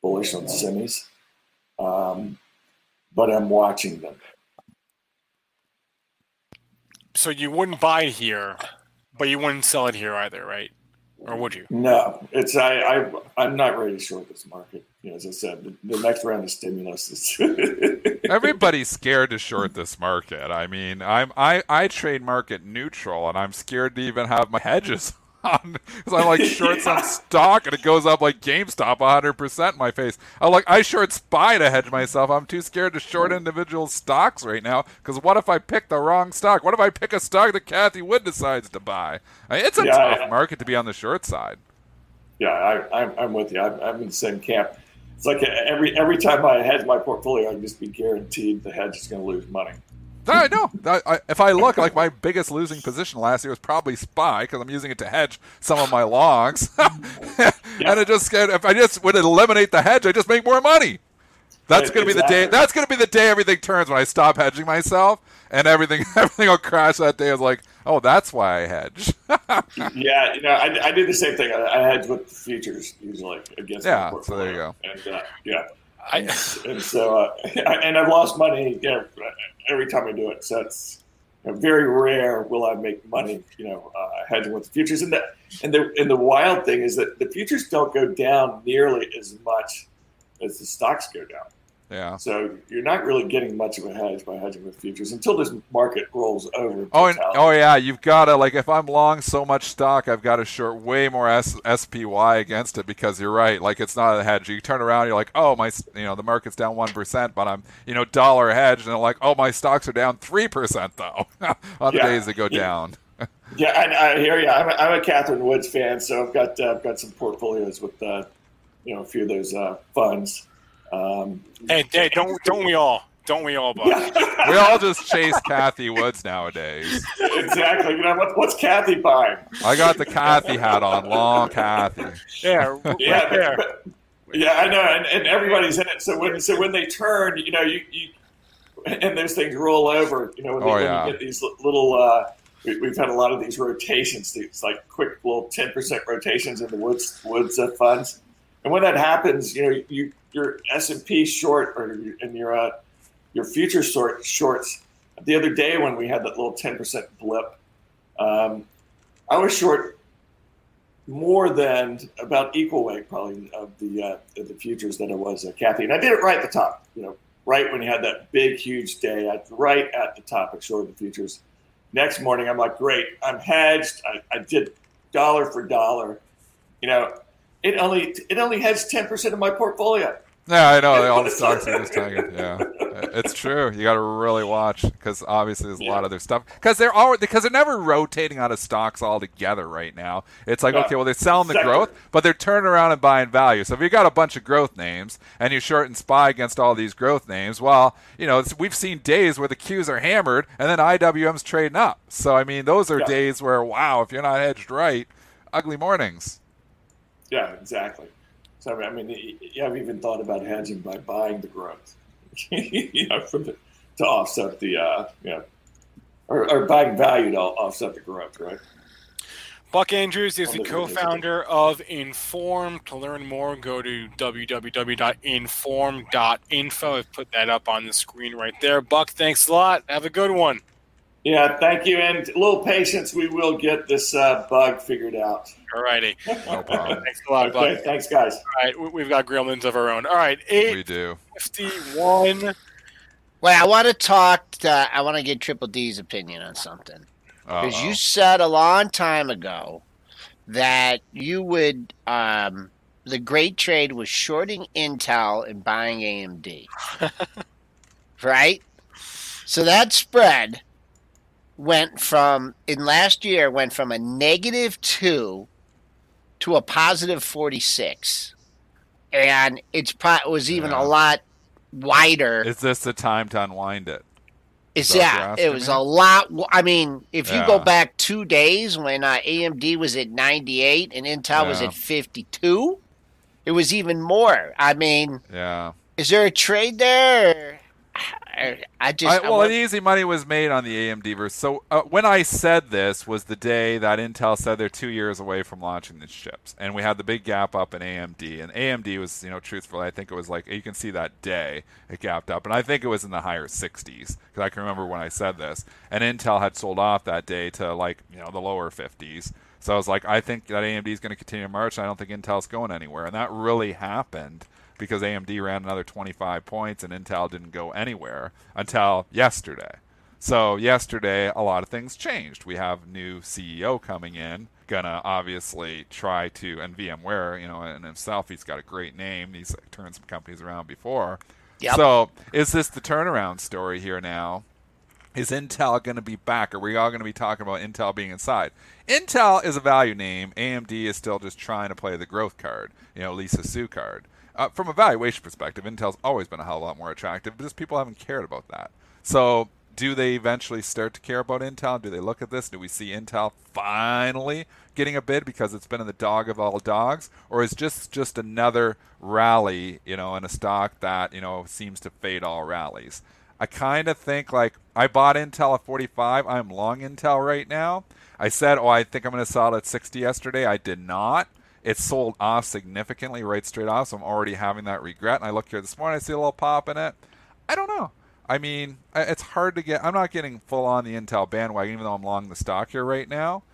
bullish on semis. But I'm watching them. So you wouldn't buy here, but you wouldn't sell it here either, right? Or would you? No, I'm not ready to short this market. As I said, the next round of stimulus is everybody's scared to short this market. I mean, I trade market neutral, and I'm scared to even have my hedges on because I short some stock, and it goes up like GameStop 100% in my face. I short SPY to hedge myself. I'm too scared to short individual stocks right now because what if I pick the wrong stock? What if I pick a stock that Kathy Wood decides to buy? It's a tough market to be on the short side. Yeah, I'm with you. I'm in the same camp. It's like every time I hedge my portfolio, I'd just be guaranteed the hedge is going to lose money. I know. If I look, my biggest losing position last year was probably SPY because I'm using it to hedge some of my longs. And if I just would eliminate the hedge, I just make more money. That's going to be the day. That's going to be the day everything turns when I stop hedging myself, and everything will crash that day. I was like, oh, that's why I hedge. I do the same thing. I hedge with the futures usually against. Yeah, so there you go. And, and I've lost money every time I do it. So it's very rare will I make money, hedging with the futures. And the wild thing is that the futures don't go down nearly as much as the stocks go down. Yeah. So you're not really getting much of a hedge by hedging with futures until this market rolls over. You've got to if I'm long so much stock, I've got to short way more SPY against it because you're right. It's not a hedge. You turn around, you're like, oh my, the market's down 1%, but I'm dollar hedged, and I'm like, oh my stocks are down 3% though on the days that go down. Yeah, I hear you. I'm a Catherine Woods fan, so I've got some portfolios with a few of those funds. Hey, don't we all, Buck? Yeah. We all just chase Kathy Woods nowadays. Exactly. What's Kathy buying? I got the Kathy hat on, long Kathy. Yeah, right there. I know, and everybody's in it. So when they turn, you and those things roll over. When you get these little. We've had a lot of these rotations, these quick little 10% rotations in the Woods funds, and when that happens, your S&P short and your future shorts. The other day when we had that little 10% blip, I was short more than about equal weight probably of the futures than I was at Kathy. And I did it right at the top, right when you had that big, huge day, right at the top I shorted the futures. Next morning, I'm like, great, I'm hedged. I did dollar for dollar, It only has 10% of my portfolio. Yeah, I know. All the stocks are just tanking. Yeah, it's true. You got to really watch because obviously there's a lot of their stuff because they're never rotating out of stocks altogether right now. It's okay, well they're selling the growth, but they're turning around and buying value. So if you got a bunch of growth names and you short and SPY against all these growth names, well, we've seen days where the Qs are hammered and then IWM's trading up. So I mean, those are days where if you're not hedged right, ugly mornings. Yeah, exactly. So I've even thought about hedging by buying the growth, to offset the or buying value to offset the growth, right? Buck Andrews is the co-founder of In4m. To learn more, go to www.in4m.info. I've put that up on the screen right there. Buck, thanks a lot. Have a good one. Yeah, thank you, and a little patience. We will get this bug figured out. All righty. No problem. Thanks a lot, Buck. Thanks, guys. All right, we've got gremlins of our own. All right, 8:51. Wait, I want to talk. I want to get Triple D's opinion on something. Because you said a long time ago that you would, the great trade was shorting Intel and buying AMD. Right? So that spread went from, in last year, went from a -2 to a +46. And it was even a lot wider. Is this the time to unwind it? It was a lot. I mean, if you go back 2 days when AMD was at 98 and Intel was at 52, it was even more. I mean, is there a trade there? The easy money was made on the AMDverse. So when I said this was the day that Intel said they're 2 years away from launching the chips, and we had the big gap up in AMD. And AMD was, truthfully, I think it was like you can see that day it gapped up, and I think it was in the higher 60s because I can remember when I said this. And Intel had sold off that day to the lower 50s. So I was like, I think that AMD is going to continue to march. And I don't think Intel's going anywhere, and that really happened. Because AMD ran another 25 points and Intel didn't go anywhere until yesterday. So yesterday, a lot of things changed. We have new CEO coming in, gonna obviously try to, and VMware, and himself, he's got a great name. He's turned some companies around before. Yep. So is this the turnaround story here now? Is Intel going to be back? Are we all going to be talking about Intel being inside? Intel is a value name. AMD is still just trying to play the growth card, Lisa Su card. From a valuation perspective, Intel's always been a hell of a lot more attractive, but just people haven't cared about that. So do they eventually start to care about Intel? Do they look at this? Do we see Intel finally getting a bid because it's been in the dog of all dogs? Or is just another rally, in a stock that, seems to fade all rallies? I kind of think, I bought Intel at 45. I'm long Intel right now. I said, I think I'm going to sell it at 60 yesterday. I did not. It sold off significantly, right straight off, so I'm already having that regret. And I look here this morning, I see a little pop in it. I don't know. I mean, it's hard to get. I'm not getting full on the Intel bandwagon, even though I'm long the stock here right now.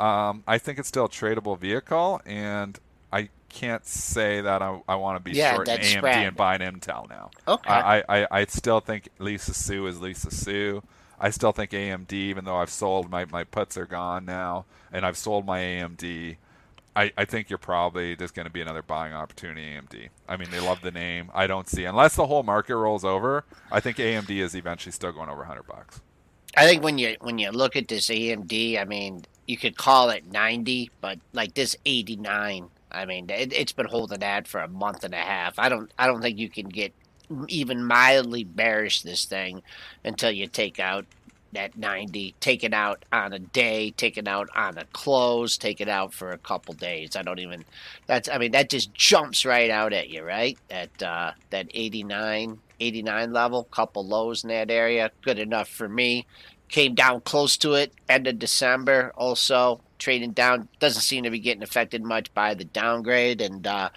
I think it's still a tradable vehicle, and I can't say that I want to be short in AMD and buying Intel now. Okay. I still think Lisa Su is Lisa Su. I still think AMD, even though I've sold, my puts are gone now, and I've sold my AMD. I think you're probably just going to be another buying opportunity, AMD. I mean, they love the name. I don't see, unless the whole market rolls over, I think AMD is eventually still going over $100. I think when you look at this AMD, I mean, you could call it 90, but like this 89, I mean, it's been holding that for a month and a half. I don't think you can get even mildly bearish this thing until you take out that 90, take it out on a day, take it out on a close, take it out for a couple days. That just jumps right out at you, right? At that 89 level, couple lows in that area, good enough for me. Came down close to it, end of December also, trading down, doesn't seem to be getting affected much by the downgrade. And I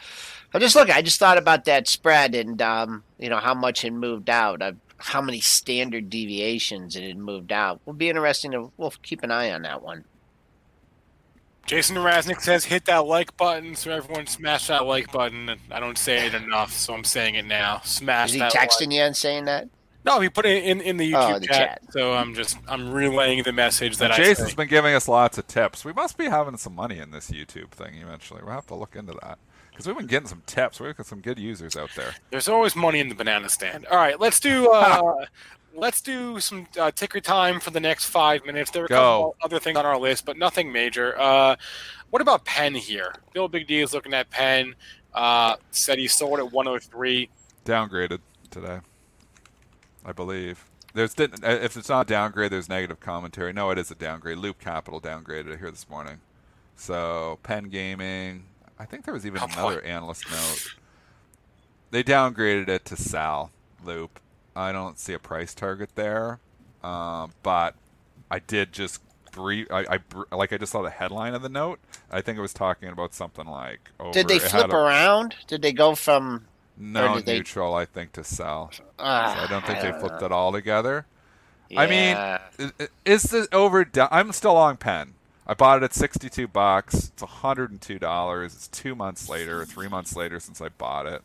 just thought about that spread and, how much it moved out. How many standard deviations it had moved out. Will be interesting. We'll keep an eye on that one. Jason Rasnick says, hit that like button. So everyone smash that like button. I don't say it enough, so I'm saying it now. Smash that like. Is he texting you and saying that? No, he put it in the YouTube chat. So I'm relaying the message that Jason's been giving us lots of tips. We must be having some money in this YouTube thing eventually. We'll have to look into that. Because we've been getting some tips. We've got some good users out there. There's always money in the banana stand. All right, let's do some ticker time for the next 5 minutes. There are a couple other things on our list, but nothing major. What about Penn here? Bill Big D is looking at Penn. Said he sold at 103. Downgraded today, I believe. If it's not downgrade, there's negative commentary. No, it is a downgrade. Loop Capital downgraded here this morning. So Penn Gaming. I think there was even another analyst note. They downgraded it to Sal Loop. I don't see a price target there, but I did just brief. I just saw the headline of the note. I think it was talking about something like. Did they flip around? Did they go from neutral? I think to Sal. So I don't think they flipped it all together. Yeah. I mean, is this overdone? I'm still long Penn. I bought it at $62. It's $102. It's 3 months later since I bought it.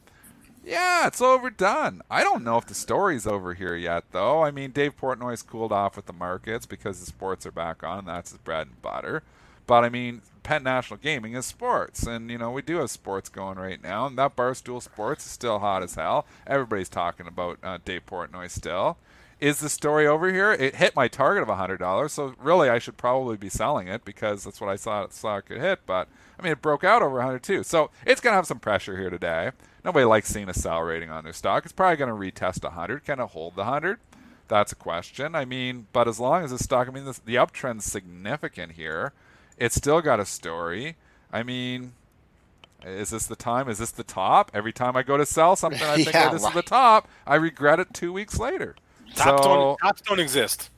Yeah, it's overdone. I don't know if the story's over here yet, though. I mean, Dave Portnoy's cooled off with the markets because the sports are back on. That's his bread and butter. But, I mean, Penn National Gaming is sports. And, you know, we do have sports going right now. And that Barstool Sports is still hot as hell. Everybody's talking about Dave Portnoy still. Is the story over here? It hit my target of $100. So, really, I should probably be selling it because that's what I saw it could hit. But, I mean, it broke out over 102. So, it's going to have some pressure here today. Nobody likes seeing a sell rating on their stock. It's probably going to retest 100. Can it hold the 100? That's a question. I mean, but as long as the stock, I mean, the uptrend's significant here. It's still got a story. I mean, is this the time? Is this the top? Every time I go to sell something, I think, oh, this is the top. I regret it 2 weeks later. Tops don't exist.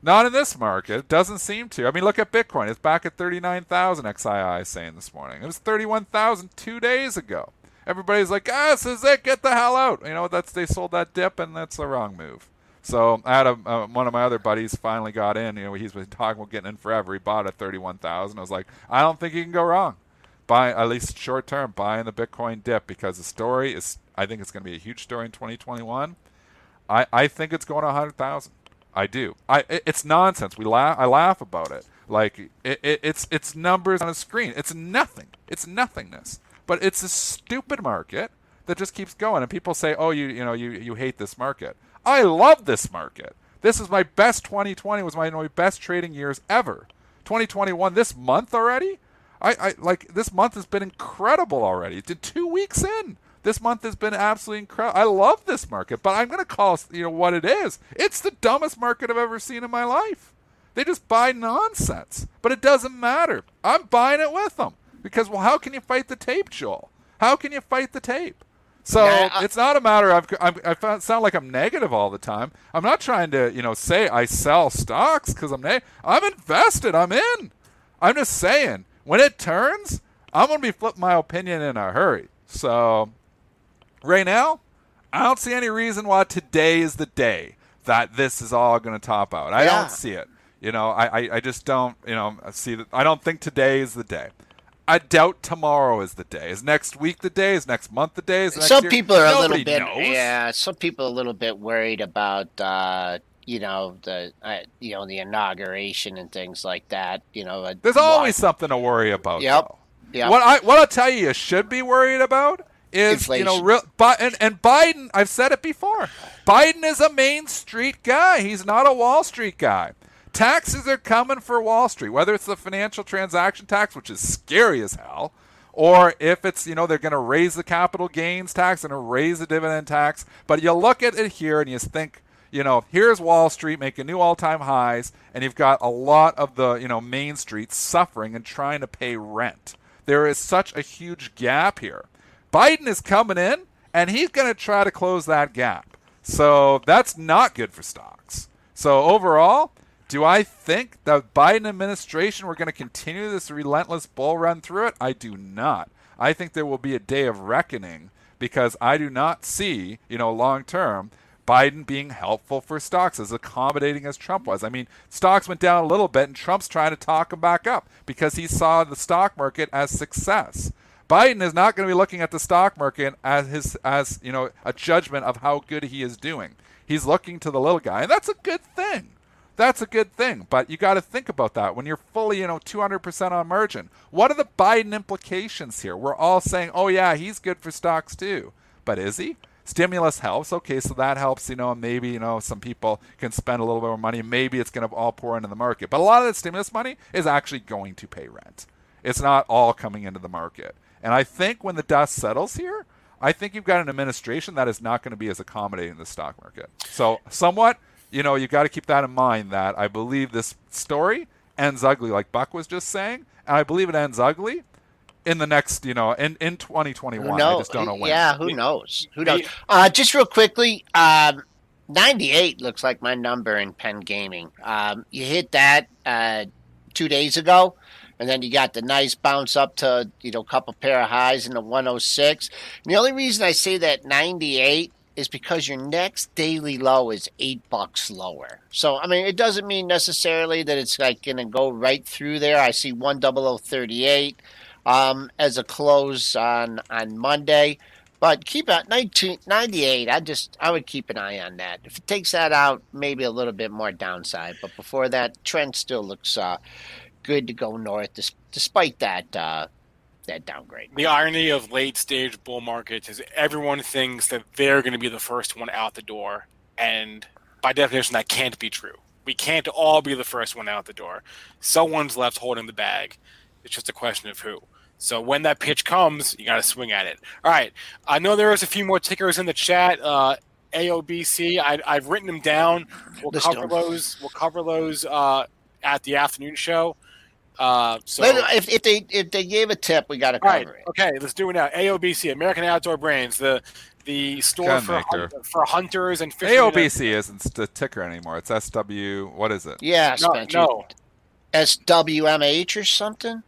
Not in this market. Doesn't seem to. I mean, look at Bitcoin. It's back at 39,000, XII saying this morning. It was 31,000 2 days ago. Everybody's like, this is it. Get the hell out. You know, they sold that dip, and that's the wrong move. So I had one of my other buddies finally got in. You know, he's been talking about getting in forever. He bought at 31,000. I was like, I don't think you can go wrong. Buy, at least short term, buying the Bitcoin dip, because the story is, I think it's going to be a huge story in 2021. I think it's going to 100,000. I do. It's nonsense. I laugh about it. Like it's numbers on a screen. It's nothing. It's nothingness. But it's a stupid market that just keeps going. And people say, oh, you hate this market. I love this market. This is my best 2020 was my best trading years ever. 2021, this month already? I like this month has been incredible already. It's 2 weeks in. This month has been absolutely incredible. I love this market, but I'm going to call what it is. It's the dumbest market I've ever seen in my life. They just buy nonsense, but it doesn't matter. I'm buying it with them because, well, how can you fight the tape, Joel? How can you fight the tape? So it's not a matter of I sound like I'm negative all the time. I'm not trying to say I sell stocks because I'm negative. I'm invested. I'm in. I'm just saying when it turns, I'm going to be flipping my opinion in a hurry. So right now, I don't see any reason why today is the day that this is all going to top out. I don't see it. I just don't see that. I don't think today is the day. I doubt tomorrow is the day. Is next week the day? Is next month the day? Is next year? Some people are a little bit worried about the inauguration and things like that. There's always something to worry about. Yep. What I'll tell you should be worried about is inflation. And Biden. I've said it before. Biden is a Main Street guy. He's not a Wall Street guy. Taxes are coming for Wall Street, whether it's the financial transaction tax, which is scary as hell, or if it's, they're going to raise the capital gains tax and raise the dividend tax. But you look at it here and you think, here's Wall Street making new all-time highs, and you've got a lot of the, Main Street suffering and trying to pay rent. There is such a huge gap here. Biden is coming in, and he's going to try to close that gap. So that's not good for stocks. So overall, do I think the Biden administration we're going to continue this relentless bull run through it? I do not. I think there will be a day of reckoning because I do not see, long term, Biden being helpful for stocks, as accommodating as Trump was. I mean, stocks went down a little bit, and Trump's trying to talk them back up because he saw the stock market as success. Biden is not going to be looking at the stock market as a judgment of how good he is doing. He's looking to the little guy, and that's a good thing. That's a good thing, but you got to think about that when you're fully, 200% on margin. What are the Biden implications here? We're all saying, oh, yeah, he's good for stocks too. But is he? Stimulus helps. Okay, so that helps, maybe, some people can spend a little bit more money. Maybe it's going to all pour into the market. But a lot of that stimulus money is actually going to pay rent. It's not all coming into the market. And I think when the dust settles here, I think you've got an administration that is not going to be as accommodating in the stock market. So somewhat, you got to keep that in mind, that I believe this story ends ugly, like Buck was just saying, and I believe it ends ugly in the next, in 2021. I just don't know when. Yeah, who knows? Who knows? Just real quickly, 98 looks like my number in Penn Gaming. You hit that 2 days ago, and then you got the nice bounce up to, a couple pair of highs in the 106. And the only reason I say that 98 is because your next daily low is $8 lower. So, I mean, it doesn't mean necessarily that it's like going to go right through there. I see 10038 as a close on Monday. But keep at 1998. I would keep an eye on that. If it takes that out, maybe a little bit more downside. But before that, trend still looks good to go north, despite that that downgrade. The irony of late stage bull markets is everyone thinks that they're going to be the first one out the door, and by definition, that can't be true. We can't all be the first one out the door. Someone's left holding the bag. It's just a question of who. So when that pitch comes, you got to swing at it. All right. I know there was a few more tickers in the chat. AOBC. I've written them down. We'll cover those at the afternoon show. So if they gave a tip, we got to cover it. Okay, let's do it now. AOBC, American Outdoor Brands, the store for hunters and fishing. AOBC isn't the ticker anymore. It's SW. What is it? Yeah, no. SWMH or something.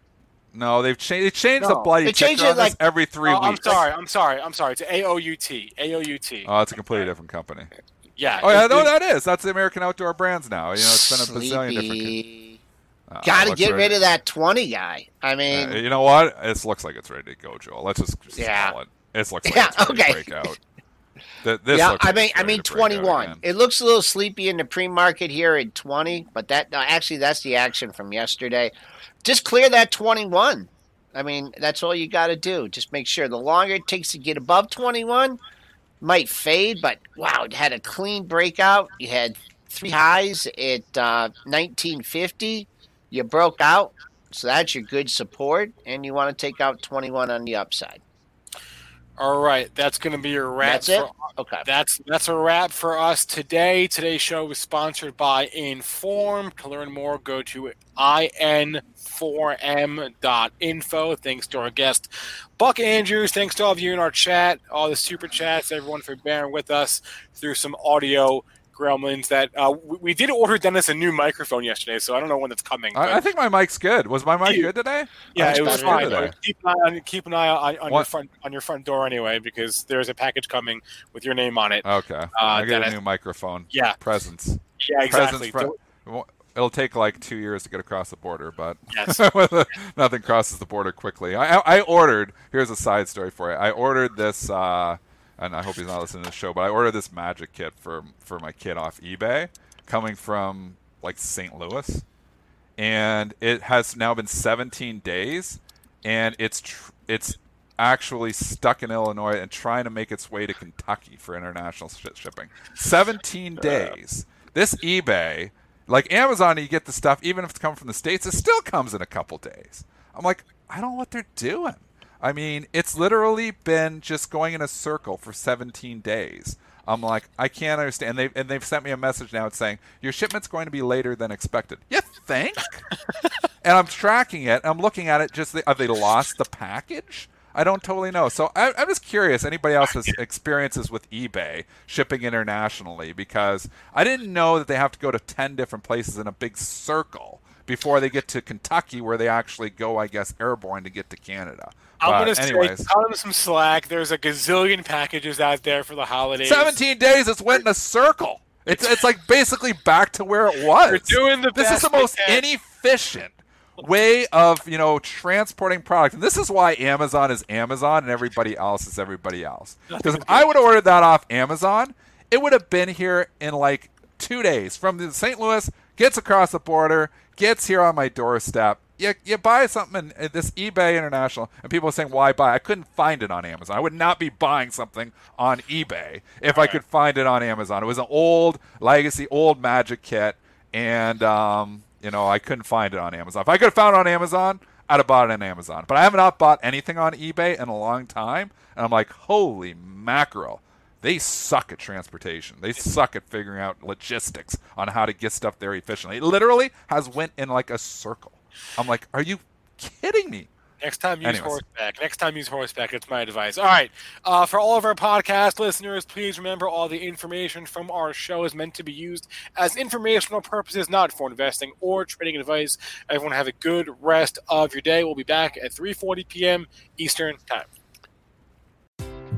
No, they've changed. They changed the bloody ticker on this every 3 weeks. I'm sorry. It's AOUT. AOUT. Oh, it's a completely different company. Yeah. Oh, yeah. No, that is. That's the American Outdoor Brands now. You know, it's been a bazillion different. Got to get rid of that 20 guy. I mean, you know what? It looks like it's ready to go, Joel. Let's just call it. It looks like it's ready to break out. I mean 21. It looks a little sleepy in the pre-market here at 20, but that's the action from yesterday. Just clear that 21. I mean, that's all you got to do. Just make sure the longer it takes to get above 21, might fade, but wow, it had a clean breakout. You had three highs at 1950. You broke out, so that's your good support, and you want to take out 21 on the upside. All right, that's going to be a wrap. That's a wrap for us today. Today's show was sponsored by In4m. To learn more, go to in4m.info. Thanks to our guest, Buck Andrews. Thanks to all of you in our chat, all the super chats, everyone for bearing with us through some audio gremlins. That we did order Dennis a new microphone yesterday, so I don't know when that's coming. I think my mic's good. Was my mic good today? Yeah, it was fine. Keep an eye on your front door anyway, because there's a package coming with your name on it. Okay, I got a new microphone. Yeah, presents. Yeah, exactly. It'll take like 2 years to get across the border, but yes. Nothing crosses the border quickly. I ordered. Here's a side story for you. I ordered this. And I hope he's not listening to the show, but I ordered this magic kit for my kid off eBay, coming from like St. Louis, and it has now been 17 days, and it's actually stuck in Illinois and trying to make its way to Kentucky for international shipping. 17 days. This eBay, like Amazon, you get the stuff even if it's coming from the States, it still comes in a couple days. I'm like, I don't know what they're doing. I mean, it's literally been just going in a circle for 17 days. I'm like, I can't understand. And they've sent me a message now saying, your shipment's going to be later than expected. You think? And I'm tracking it. I'm looking at it. Just have they lost the package? I don't totally know. So I'm just curious. Anybody else has experiences with eBay shipping internationally? Because I didn't know that they have to go to 10 different places in a big circle before they get to Kentucky, where they actually go, I guess, airborne to get to Canada. I'm going to say, cut them some slack. There's a gazillion packages out there for the holidays. 17 days, it's went in a circle. It's like basically back to where it was. You're doing the best. This is the most inefficient way of, transporting product. And this is why Amazon is Amazon and everybody else is everybody else. Because if I would have ordered that off Amazon, it would have been here in like 2 days from St. Louis. Gets across the border, gets here on my doorstep. You buy something in this eBay International, and people are saying, why buy? I couldn't find it on Amazon. I would not be buying something on eBay if I could find it on Amazon. It was an old legacy, old magic kit, and I couldn't find it on Amazon. If I could have found it on Amazon, I'd have bought it on Amazon. But I have not bought anything on eBay in a long time, and I'm like, holy mackerel. They suck at transportation. They suck at figuring out logistics on how to get stuff there efficiently. It literally has went in like a circle. I'm like, are you kidding me? Next time use horseback. It's my advice. All right. For all of our podcast listeners, please remember all the information from our show is meant to be used as informational purposes, not for investing or trading advice. Everyone have a good rest of your day. We'll be back at 3:40 p.m. Eastern Time.